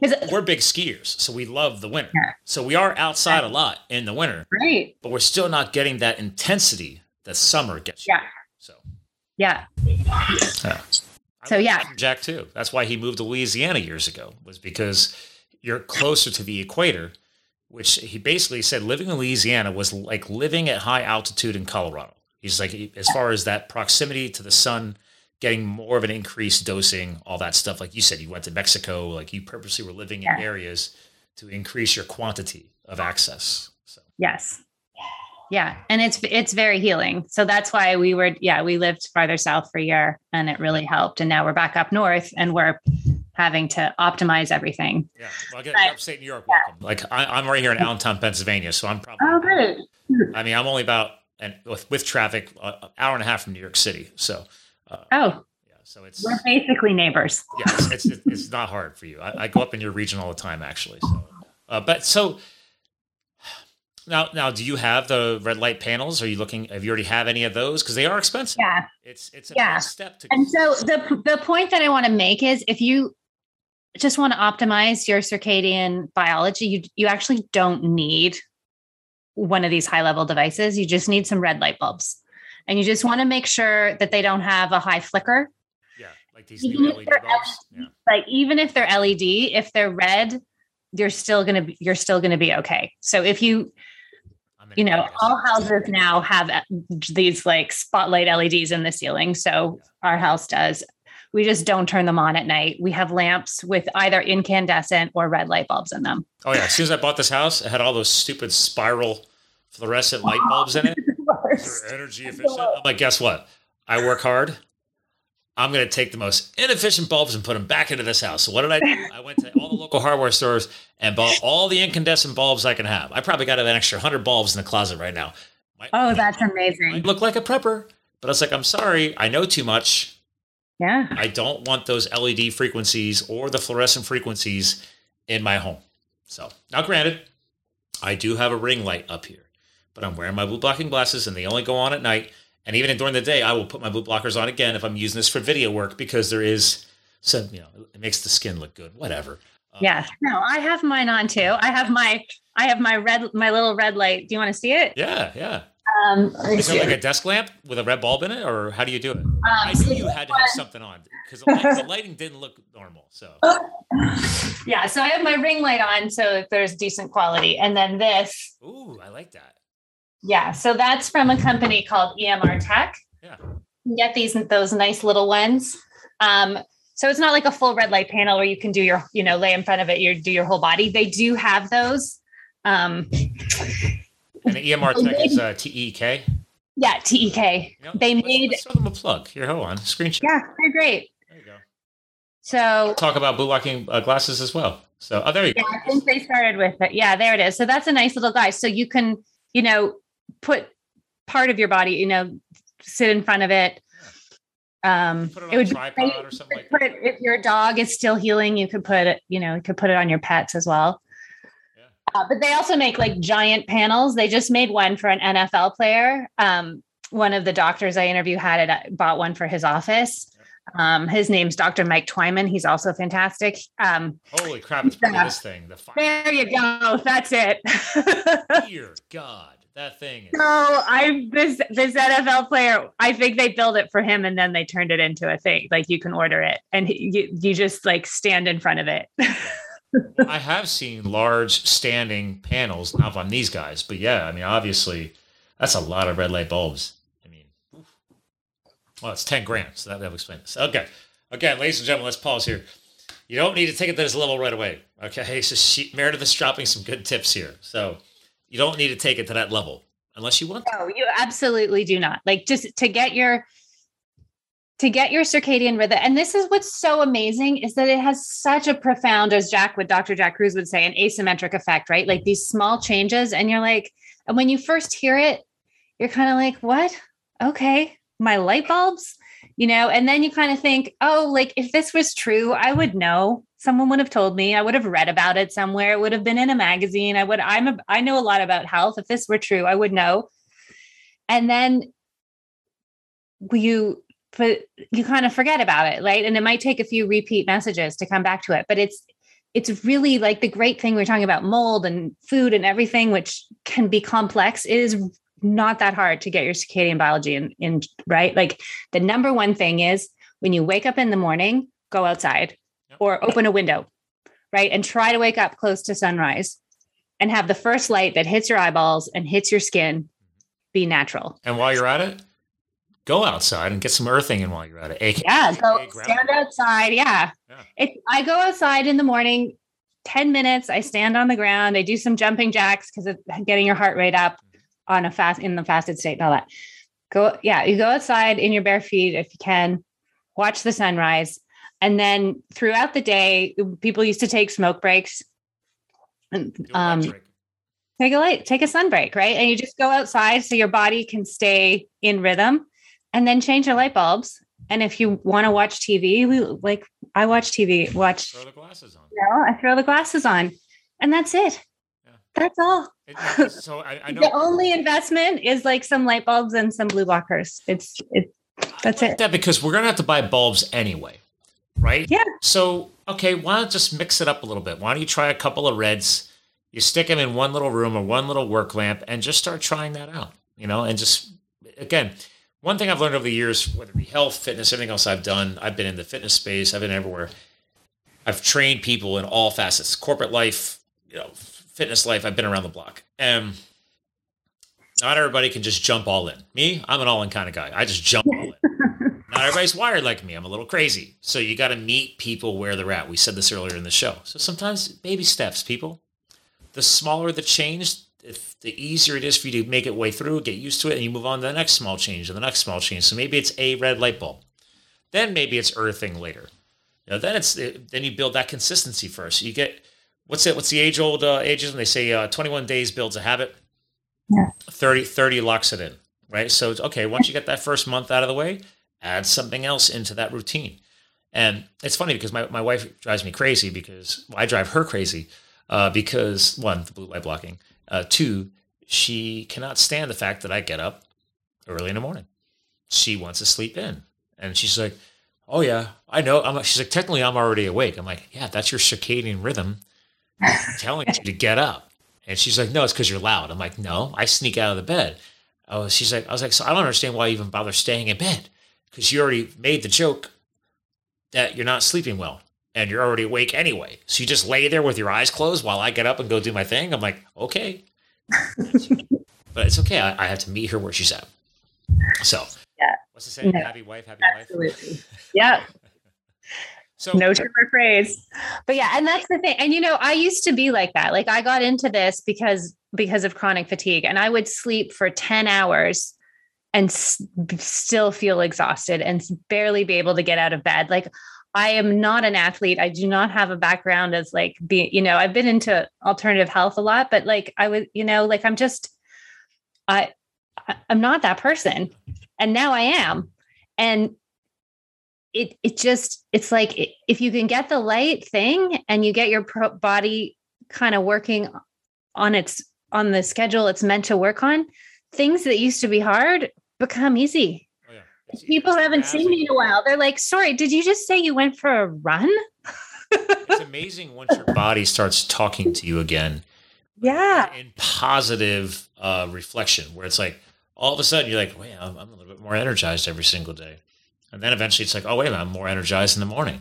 well, we're big skiers. So we love the winter. Yeah. So we are outside a lot in the winter, right? But we're still not getting that intensity that summer gets. Yeah. So. Yeah. Jack too. That's why he moved to Louisiana years ago, was because you're closer to the equator, which he basically said living in Louisiana was like living at high altitude in Colorado. He's like, as far as that proximity to the sun, getting more of an increased dosing, all that stuff. Like you said, you went to Mexico, like you purposely were living in areas to increase your quantity of access. So. Yes. Yeah. And it's very healing. So that's why we lived farther south for a year, and it really helped. And now we're back up north, and we're having to optimize everything. Yeah. Well, I get upstate New York. Welcome. Like I'm right here in Allentown, Pennsylvania. So I'm probably, I mean, I'm only about, and with traffic, an hour and a half from New York City. So, yeah. So we're basically neighbors. Yes. Yeah, it's not hard for you. I go up in your region all the time, actually. So, Now, do you have the red light panels? Are you looking? Have you already have any of those? Because they are expensive. Yeah, it's a step to. And so the point that I want to make is, if you just want to optimize your circadian biology, you actually don't need one of these high level devices. You just need some red light bulbs, and you just want to make sure that they don't have a high flicker. Yeah, like these new LED bulbs. Yeah. Like even if they're LED, if they're red, you're still gonna be okay. So if you. You know, all houses now have these like spotlight LEDs in the ceiling. So our house does. We just don't turn them on at night. We have lamps with either incandescent or red light bulbs in them. Oh yeah. As soon as I bought this house, it had all those stupid spiral fluorescent light bulbs in it. They're energy efficient. I'm like, guess what? I work hard. I'm going to take the most inefficient bulbs and put them back into this house. So what did I do? I went to all the local hardware stores and bought all the incandescent bulbs I can have. I probably got an extra 100 bulbs in the closet right now. That's amazing. Look like a prepper, but I was like, I'm sorry. I know too much. Yeah. I don't want those LED frequencies or the fluorescent frequencies in my home. So now granted, I do have a ring light up here, but I'm wearing my blue blocking glasses and they only go on at night. And even during the day, I will put my blue blockers on again if I'm using this for video work, because there is some, you know, it makes the skin look good, whatever. Yes. No, I have mine on too. I have my red, my little red light. Do you want to see it? Yeah. Yeah. Is it like a desk lamp with a red bulb in it, or how do you do it? I knew you had to have something on because the lighting didn't look normal. So yeah. So I have my ring light on. So if there's decent quality, and then this, ooh, I like that. Yeah. So that's from a company called EMR Tech. Yeah. You get these, those nice little ones. So it's not like a full red light panel where you can do your, you know, lay in front of it, you do your whole body. They do have those. And the EMR Tech is TEK. Yeah, TEK. You know, let's throw them a plug here. Hold on, screenshot. Yeah, they're great. There you go. So talk about blue blocking glasses as well. So there you go. I think they started with it. Yeah, there it is. So that's a nice little guy. So you can, you know, put part of your body, you know, sit in front of it. Put it on a tripod or something like that. If your dog is still healing, you could put it, you know, you could put it on your pets as well. Yeah. But they also make like giant panels. They just made one for an NFL player. One of the doctors I interview had it, bought one for his office. His name's Dr. Mike Twyman. He's also fantastic. Holy crap. It's probably this thing. There you go. That's it. Dear God. That thing. So this NFL player, I think they built it for him and then they turned it into a thing. Like you can order it and you just like stand in front of it. Well, I have seen large standing panels, not on these guys, but yeah, I mean, obviously that's a lot of red light bulbs. I mean, well, it's 10 grand. So that'll explain this. Okay. Okay. Ladies and gentlemen, let's pause here. You don't need to take it to this level right away. Okay. So Meredith is dropping some good tips here. So you don't need to take it to that level unless you want to. No, you absolutely do not. Like just to get your circadian rhythm. And this is what's so amazing is that it has such a profound, as Dr. Jack Kruse would say, an asymmetric effect, right? Like these small changes. And you're like, and when you first hear it, you're kind of like, what? Okay. My light bulbs, you know, and then you kind of think, oh, like if this was true, I would know. Someone would have told me, I would have read about it somewhere. It would have been in a magazine. I know a lot about health. If this were true, I would know. And then you kind of forget about it. Right. And it might take a few repeat messages to come back to it, but it's really like the great thing we're talking about mold and food and everything, which can be complex. It is not that hard to get your circadian biology in, right? Like the number one thing is when you wake up in the morning, go outside. Or open a window, right? And try to wake up close to sunrise and have the first light that hits your eyeballs and hits your skin be natural. And while you're at it, go outside and get some earthing in while you're at it. Yeah, go stand outside. Yeah. I go outside in the morning, 10 minutes, I stand on the ground. I do some jumping jacks because of getting your heart rate up on in the fasted state and all that. You go outside in your bare feet if you can, watch the sunrise. And then throughout the day, people used to take smoke breaks and take a sun break, right? And you just go outside so your body can stay in rhythm and then change your light bulbs. And if you want to watch TV, I watch TV, throw the glasses on. I throw the glasses on and that's it. Yeah. That's all. So I know the only investment is like some light bulbs and some blue blockers. That's it, because we're going to have to buy bulbs anyway. Right? Yeah. So, okay, why not just mix it up a little bit? Why don't you try a couple of reds? You stick them in one little room or one little work lamp and just start trying that out, you know, and just, again, one thing I've learned over the years, whether it be health, fitness, everything else I've done, I've been in the fitness space, I've been everywhere. I've trained people in all facets, corporate life, you know, fitness life. I've been around the block. Not everybody can just jump all in. Me, I'm an all-in kind of guy. I just jump all in. Not everybody's wired like me. I'm a little crazy. So you got to meet people where they're at. We said this earlier in the show. So sometimes baby steps, people. The smaller the change, the easier it is for you to make it way through, get used to it, and you move on to the next small change and the next small change. So maybe it's a red light bulb. Then maybe it's earthing later. You know, then you build that consistency first. You get, what's the age-old ageism? They say 21 days builds a habit. Yeah. 30 locks it in, right? So, okay, once you get that first month out of the way, add something else into that routine. And it's funny because my wife drives me crazy because I drive her crazy because one, the blue light blocking, two, she cannot stand the fact that I get up early in the morning. She wants to sleep in. And she's like, oh yeah, I know. She's like, technically I'm already awake. I'm like, yeah, that's your circadian rhythm telling you to get up. And she's like, no, it's because you're loud. I'm like, no, I sneak out of the bed. Oh, she's like, I was like, so I don't understand why you even bother staying in bed because you already made the joke that you're not sleeping well and you're already awake anyway. So you just lay there with your eyes closed while I get up and go do my thing. I'm like, okay. But it's okay. I have to meet her where she's at. So yeah. What's the saying? Yeah. Happy wife, happy life. Absolutely. Yeah. So, no term or phrase, but yeah. And that's the thing. And, you know, I used to be like that. Like I got into this because of chronic fatigue and I would sleep for 10 hours and still feel exhausted and barely be able to get out of bed. Like I am not an athlete. I do not have a background as like, you know, I've been into alternative health a lot, but like I would, you know, like I'm just, I'm not that person. And now I am. And it just, it's like, if you can get the light thing and you get your body kind of working on on the schedule it's meant to work on, things that used to be hard become easy. Oh, yeah. People haven't seen me in a while. They're like, sorry, did you just say you went for a run? It's amazing once your body starts talking to you again. Yeah. In positive reflection where it's like, all of a sudden you're like, wait, I'm a little bit more energized every single day. And then eventually it's like, oh, wait a minute, I'm more energized in the morning.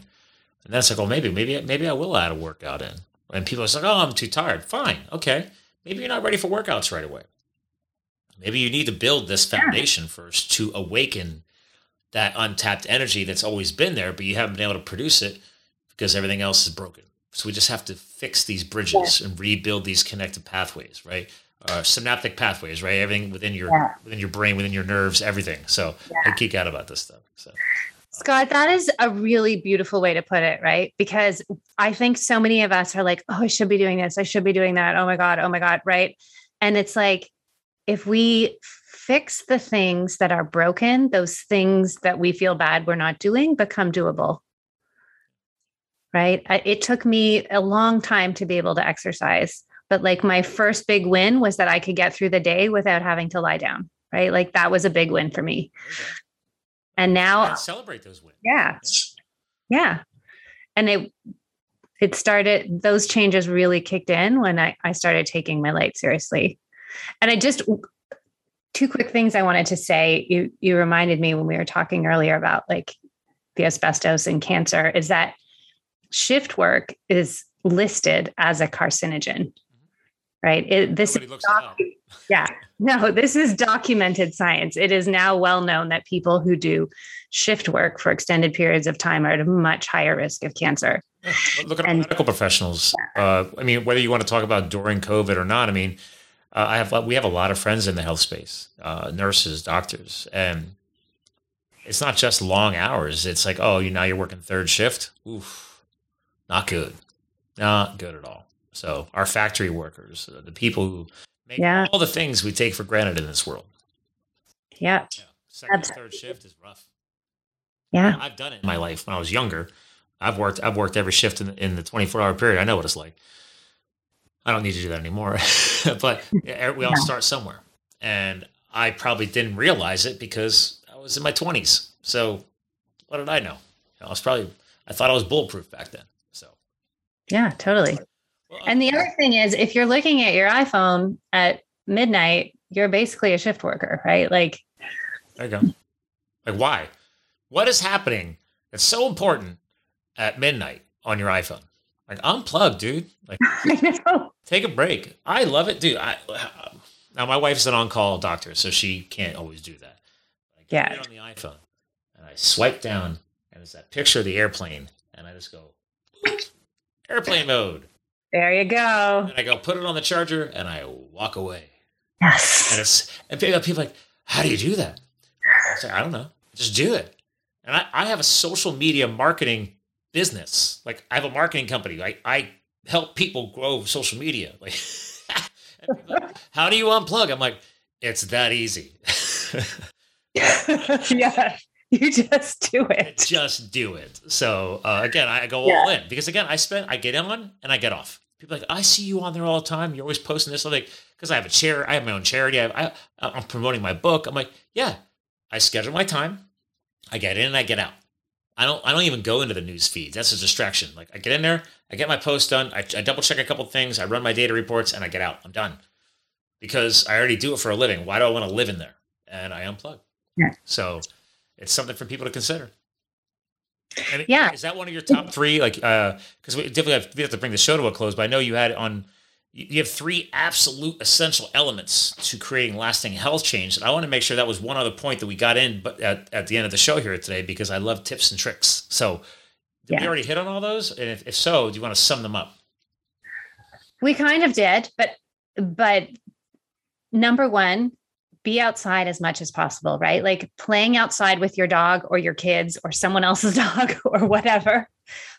And then it's like, well, maybe I will add a workout in. And people are like, oh, I'm too tired. Fine. Okay. Maybe you're not ready for workouts right away. Maybe you need to build this foundation first to awaken that untapped energy that's always been there, but you haven't been able to produce it because everything else is broken. So we just have to fix these bridges and rebuild these connected pathways, right? Synaptic pathways, right? Everything within your within your brain, within your nerves, everything. So I geek out about this stuff. So Scott, that is a really beautiful way to put it, right? Because I think so many of us are like, oh, I should be doing this. I should be doing that. Oh my God, right? And it's like, if we fix the things that are broken, those things that we feel bad we're not doing become doable, right? It took me a long time to be able to exercise. But like my first big win was that I could get through the day without having to lie down, right? Like that was a big win for me. Okay. And now celebrate those wins. Yeah. Yeah. And it started, those changes really kicked in when I started taking my light seriously. And I just, two quick things I wanted to say, you reminded me when we were talking earlier about like the asbestos and cancer is that shift work is listed as a carcinogen. Right. This is documented science. It is now well known that people who do shift work for extended periods of time are at a much higher risk of cancer. Yeah, look at medical professionals. Yeah. I mean, whether you want to talk about during COVID or not, I mean, we have a lot of friends in the health space, nurses, doctors, and it's not just long hours. It's like, oh, now you're working third shift. Oof, not good. Not good at all. So our factory workers, the people who make all the things we take for granted in this world. Yeah. Second, third shift is rough. Yeah. I've done it in my life when I was younger. I've worked every shift in the 24-hour period. I know what it's like. I don't need to do that anymore, but we all start somewhere. And I probably didn't realize it because I was in my 20s. So what did I know? I thought I was bulletproof back then. So. Yeah, totally. And the other thing is, if you're looking at your iPhone at midnight, you're basically a shift worker, right? Like, there you go. Like, why? What is happening that's so important at midnight on your iPhone? Like, unplug, dude. Like, I know. Take a break. I love it, dude. Now, my wife's an on-call doctor, so she can't always do that. I get it on the iPhone, and I swipe down, and there's that picture of the airplane, and I just go, airplane mode. There you go. And I go put it on the charger and I walk away. Yes. And people are like, how do you do that? I say, I don't know. Just do it. And I have a social media marketing business. Like I have a marketing company. Like I help people grow social media. Like, how do you unplug? I'm like, it's that easy. Yeah. You just do it. Just do it. So again, I go all in because again, I get on and I get off. People are like, I see you on there all the time. You're always posting this. I'm like, because I have a chair. I have my own charity. I'm promoting my book. I'm like, yeah, I schedule my time. I get in and I get out. I don't even go into the news feeds. That's a distraction. Like I get in there, I get my post done. I double check a couple of things. I run my data reports and I get out. I'm done because I already do it for a living. Why do I want to live in there? And I unplug. Yeah. So it's something for people to consider. And yeah. Is that one of your top three? Like, cause we have to bring the show to a close, but I know you have three absolute essential elements to creating lasting health change. And I want to make sure that was one other point that we got in, but at the end of the show here today, because I love tips and tricks. So did we already hit on all those? And if so, do you want to sum them up? We kind of did, but number one, be outside as much as possible, right? Like playing outside with your dog or your kids or someone else's dog or whatever,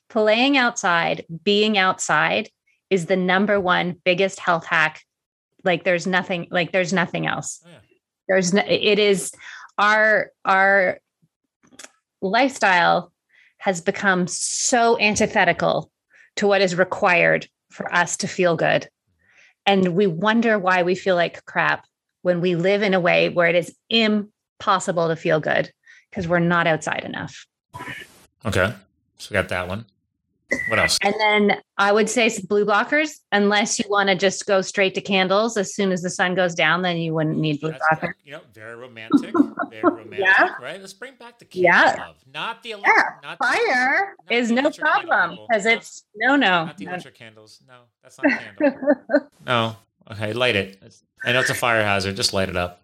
playing outside, being outside is the number one biggest health hack. Like there's nothing else. Oh, yeah. It is our lifestyle has become so antithetical to what is required for us to feel good. And we wonder why we feel like crap when we live in a way where it is impossible to feel good because we're not outside enough. Okay. So we got that one. What else? And then I would say blue blockers, unless you want to just go straight to candles. As soon as the sun goes down, then you wouldn't need blue blockers. You know, very romantic, yeah. Right? Let's bring back the candle love. Not the electric. Yeah. Fire is no problem because it's no. Not the electric candles. No, that's not a candle. No. Okay. Light it. I know it's a fire hazard. Just light it up.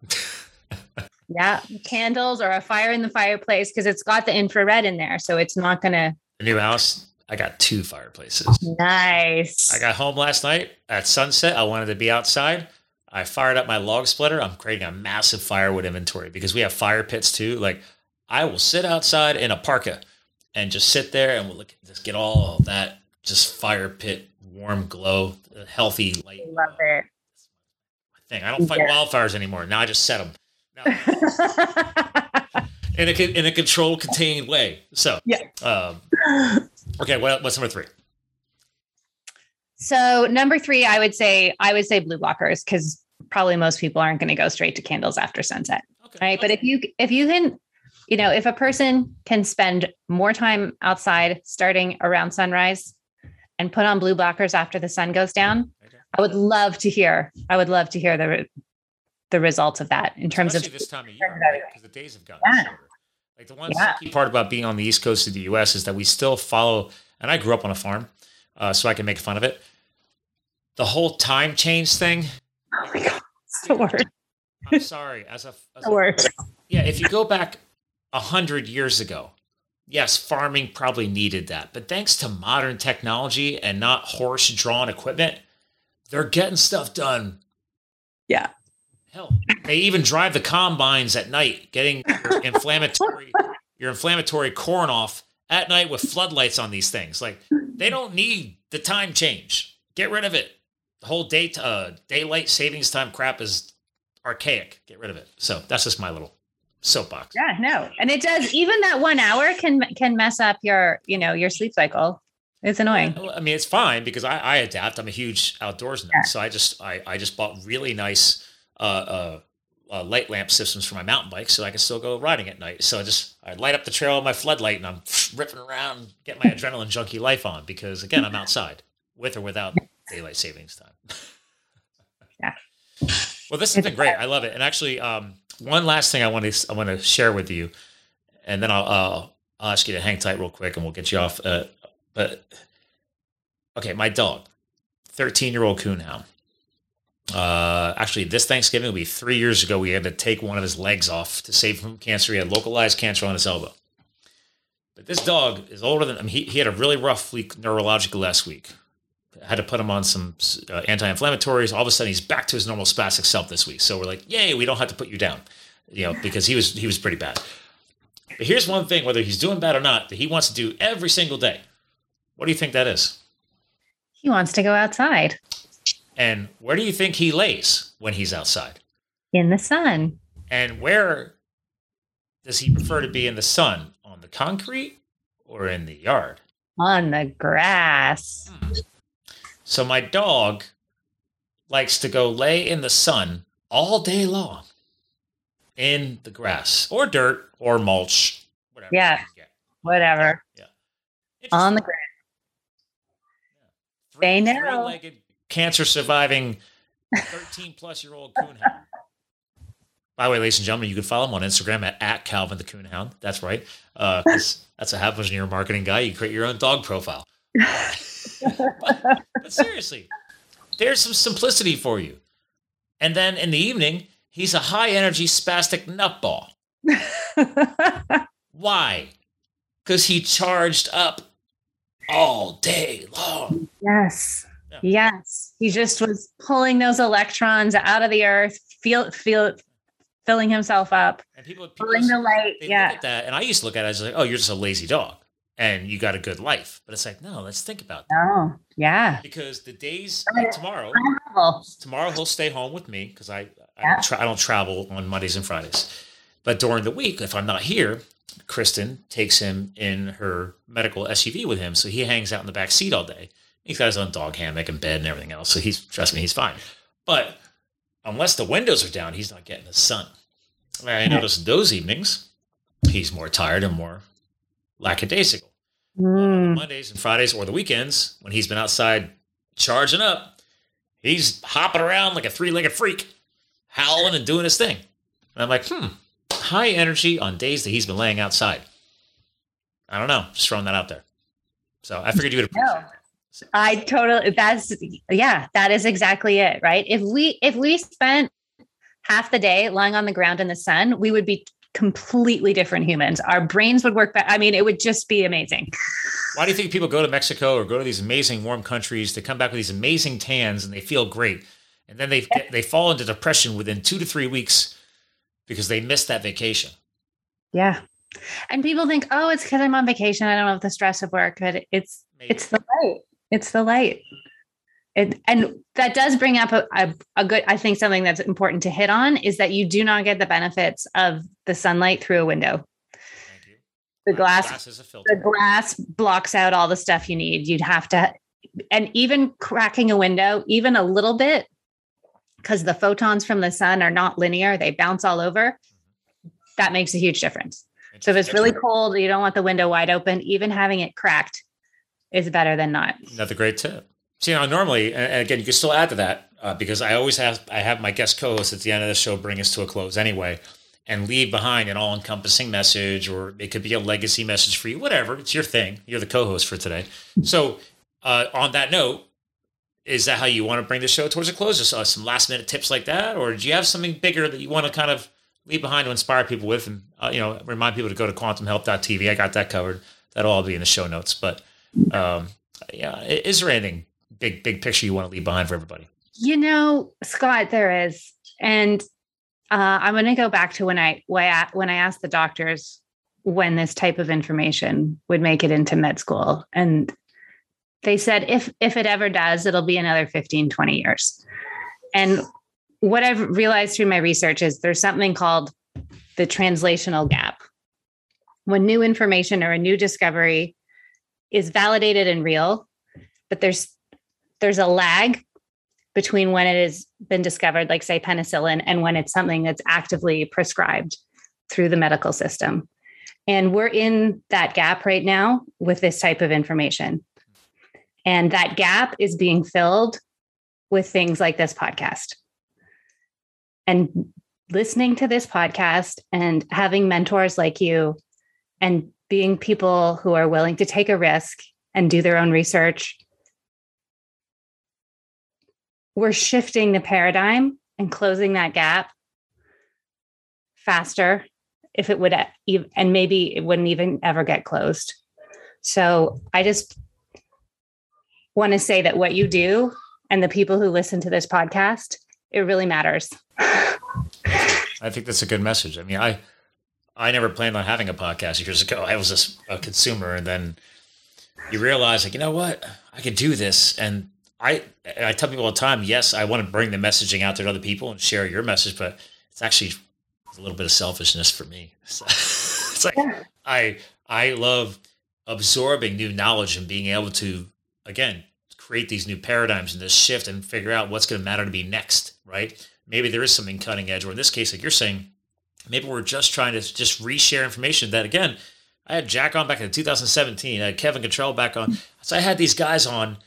Yeah. Candles or a fire in the fireplace because it's got the infrared in there. So it's not going to. The new house. I got two fireplaces. Nice. I got home last night at sunset. I wanted to be outside. I fired up my log splitter. I'm creating a massive firewood inventory because we have fire pits too. Like I will sit outside in a parka and just sit there and we'll just get all that just fire pit, warm glow, healthy light. Love it. Thing. I don't fight wildfires anymore. Now I just set them in a controlled, contained way. So, okay. What's number three? So number three, I would say blue blockers because probably most people aren't going to go straight to candles after sunset. Okay. Right. But if you can, you know, if a person can spend more time outside starting around sunrise and put on blue blockers after the sun goes down, I would love to hear the results of that in terms especially of this time of year, right? Because the days have gotten shorter. Like the one key part about being on the East Coast of the US is that we still follow, and I grew up on a farm, so I can make fun of it. The whole time change thing. Oh my God, it's the worst. I'm sorry. If you go back 100 years ago, yes, farming probably needed that, but thanks to modern technology and not horse-drawn equipment, they're getting stuff done. Yeah. Hell, they even drive the combines at night, getting your inflammatory corn off at night with floodlights on these things. Like they don't need the time change. Get rid of it. The whole daylight savings time crap is archaic. Get rid of it. So that's just my little soapbox. Yeah, no. And it does, even that 1 hour can mess up your sleep cycle. It's annoying. I mean, it's fine because I adapt. I'm a huge outdoors nut. Yeah. So I just bought really nice light lamp systems for my mountain bike so I can still go riding at night. So I light up the trail with my floodlight and I'm ripping around, get my adrenaline junkie life on because, again, I'm outside with or without daylight savings time. Yeah. Well, this has been great. I love it. And actually, one last thing I want to share with you, and then I'll ask you to hang tight real quick and we'll get you off. Okay, my dog, 13-year-old coon hound. Actually, this Thanksgiving will be 3 years ago. We had to take one of his legs off to save him from cancer. He had localized cancer on his elbow. But this dog is older than him. He had a really rough week neurologically last week. I had to put him on some anti-inflammatories. All of a sudden, he's back to his normal spastic self this week. So we're like, yay, we don't have to put you down, because he was pretty bad. But here's one thing, whether he's doing bad or not, that he wants to do every single day. What do you think that is? He wants to go outside. And where do you think he lays when he's outside? In the sun. And where Does he prefer to be in the sun, on the concrete, or in the yard? On the grass. So my dog likes to go lay in the sun all day long in the grass or dirt or mulch, whatever. Yeah, whatever. Yeah. On the grass. Yeah. They know. Three-legged, cancer-surviving, 13-plus-year-old coon hound. By the way, ladies and gentlemen, you can follow him on Instagram at Calvin the Coon Hound. That's right. That's what happens when you're a marketing guy. You create your own dog profile. But seriously, there's some simplicity for you. And then in the evening, he's a high-energy spastic nutball. Why? Because he charged up all day long. Yes. Yeah. Yes. He just was pulling those electrons out of the earth, filling himself up, and people pulling the light. Look at that. And I used to look at it as like, oh, you're just a lazy dog and you got a good life. But it's like, no, let's think about that. Oh, yeah. Because the days like tomorrow he'll stay home with me because I don't travel on Mondays and Fridays. But during the week, if I'm not here, Kristen takes him in her medical SUV with him. So he hangs out in the back seat all day. He's got his own dog hammock and bed and everything else. So trust me, he's fine. But unless the windows are down, he's not getting the sun. I noticed those evenings, he's more tired and more lackadaisical. On Mondays and Fridays or the weekends, when he's been outside charging up, he's hopping around like a three-legged freak, howling and doing his thing. And I'm like, high energy on days that he's been laying outside. I don't know. Just throwing that out there. So I figured you would appreciate that. I totally, that is exactly it, right? If we spent half the day lying on the ground in the sun, we would be completely different humans. Our brains would work better. I mean, it would just be amazing. Why do you think people go to Mexico or go to these amazing warm countries? They come back with these amazing tans and they feel great. And then they fall into depression within 2 to 3 weeks because they missed that vacation. Yeah. And people think, oh, it's because I'm on vacation. I don't have the stress of work, but it's the light. It's the light. And that does bring up a good, I think something that's important to hit on is that you do not get the benefits of the sunlight through a window. Thank you. The glass is a filter. The glass blocks out all the stuff you need. You'd have to, and even cracking a window, even a little bit, because the photons from the sun are not linear. They bounce all over. That makes a huge difference. So if it's really cold, you don't want the window wide open, even having it cracked is better than not. Another great tip. So, normally, and again, you can still add to that because I have my guest co-host at the end of the show bring us to a close anyway and leave behind an all-encompassing message, or it could be a legacy message for you, whatever. It's your thing. You're the co-host for today. So on that note, is that how you want to bring the show towards a close? Just some last-minute tips like that? Or do you have something bigger that you want to kind of leave behind to inspire people with and, remind people to go to quantumhealth.tv? I got that covered. That'll all be in the show notes. But is there anything big picture you want to leave behind for everybody? Scott, there is. And I'm going to go back to when I asked the doctors when this type of information would make it into med school. And they said, if it ever does, it'll be another 15, 20 years. And what I've realized through my research is there's something called the translational gap. When new information or a new discovery is validated and real, but there's a lag between when it has been discovered, like say penicillin, and when it's something that's actively prescribed through the medical system. And we're in that gap right now with this type of information. And that gap is being filled with things like this podcast. And listening to this podcast and having mentors like you and being people who are willing to take a risk and do their own research, we're shifting the paradigm and closing that gap faster if it would, and maybe it wouldn't even ever get closed. So I just want to say that what you do and the people who listen to this podcast, it really matters. I think that's a good message. I mean, I never planned on having a podcast years ago. I was just a consumer. And then you realize, like, you know what? I could do this. And I tell people all the time, yes, I want to bring the messaging out there to other people and share your message, but it's actually a little bit of selfishness for me. So. It's like, yeah. I love absorbing new knowledge and being able to, again, create these new paradigms and this shift and figure out what's going to matter to me next, right? Maybe there is something cutting edge, or in this case, like you're saying, maybe we're just trying to just reshare information that, again, I had Jack on back in 2017. I had Kevin Cottrell back on. So I had these guys on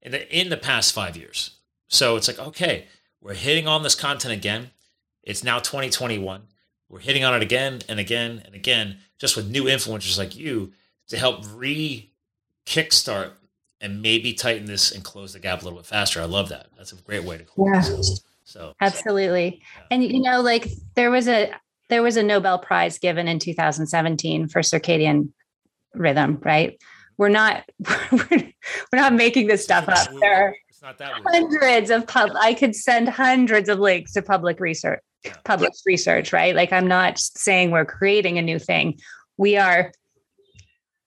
in the past 5 years. So it's like, okay, we're hitting on this content again. It's now 2021. We're hitting on it again and again and again, just with new influencers like you to help re-kickstart and maybe tighten this and close the gap a little bit faster. I love that. That's a great way to close this. So absolutely. Yeah. And, you know, like there was a Nobel Prize given in 2017 for circadian rhythm, right? We're not making this stuff up. There are I could send hundreds of links to published research, right? Like, I'm not saying we're creating a new thing. We are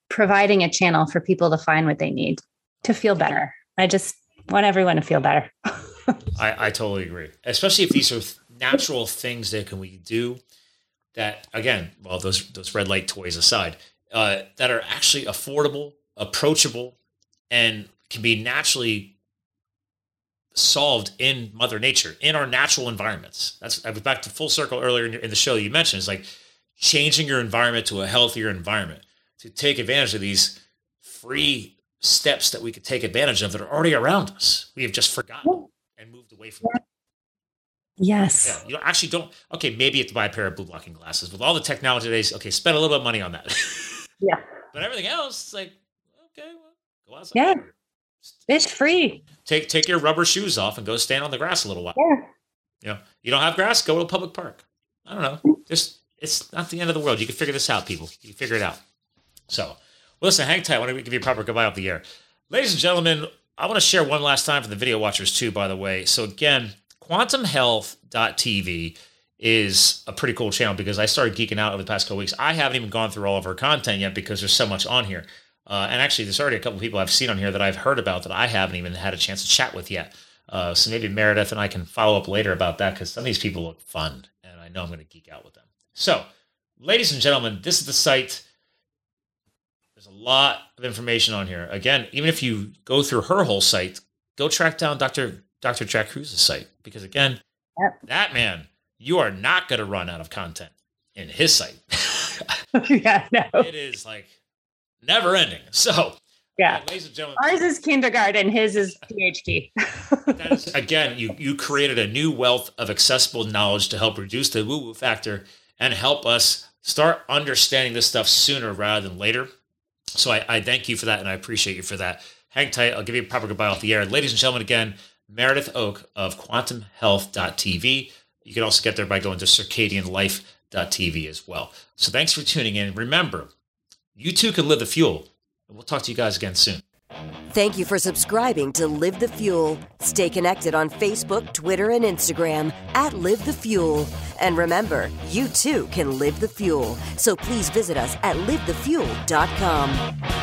providing a channel for people to find what they need to feel better. I just want everyone to feel better. I totally agree. Especially if these are natural things that we do that, again, well, those red light toys aside, that are actually affordable, approachable, and can be naturally solved in Mother Nature, in our natural environments. I was back to full circle earlier in the show. You mentioned it's like changing your environment to a healthier environment to take advantage of these free steps that we could take advantage of that are already around us. We have just forgotten and moved away from them. Yes. Yeah, maybe you have to buy a pair of blue blocking glasses. With all the technology today, spend a little bit of money on that. Yeah. But everything else, it's like, okay, well, go outside. Yeah. It's free. Take your rubber shoes off and go stand on the grass a little while. Yeah. You know, you don't have grass, go to a public park. I don't know. It's not the end of the world. You can figure this out, people. You can figure it out. So, well, listen, hang tight. I want to give you a proper goodbye off the air. Ladies and gentlemen, I want to share one last time for the video watchers too, by the way. So again, QuantumHealth.tv is a pretty cool channel because I started geeking out over the past couple weeks. I haven't even gone through all of her content yet because there's so much on here. And actually, there's already a couple of people I've seen on here that I've heard about that I haven't even had a chance to chat with yet. So maybe Meredith and I can follow up later about that because some of these people look fun, and I know I'm going to geek out with them. So, ladies and gentlemen, this is the site. There's a lot of information on here. Again, even if you go through her whole site, go track down Dr. Jack Kruse's site because, again, that man, you are not going to run out of content in his site. Yeah, no. It is like never ending. So, yeah, ladies and gentlemen, ours is kindergarten, his is PhD. That is, again, you created a new wealth of accessible knowledge to help reduce the woo-woo factor and help us start understanding this stuff sooner rather than later. So I thank you for that, and I appreciate you for that. Hang tight. I'll give you a proper goodbye off the air. Ladies and gentlemen, again, Meredith Oak of QuantumHealth.tv. You can also get there by going to circadianlife.tv as well. So thanks for tuning in. Remember, you too can live the fuel. And we'll talk to you guys again soon. Thank you for subscribing to Live the Fuel. Stay connected on Facebook, Twitter, and Instagram @Live the Fuel. And remember, you too can live the fuel. So please visit us at livethefuel.com.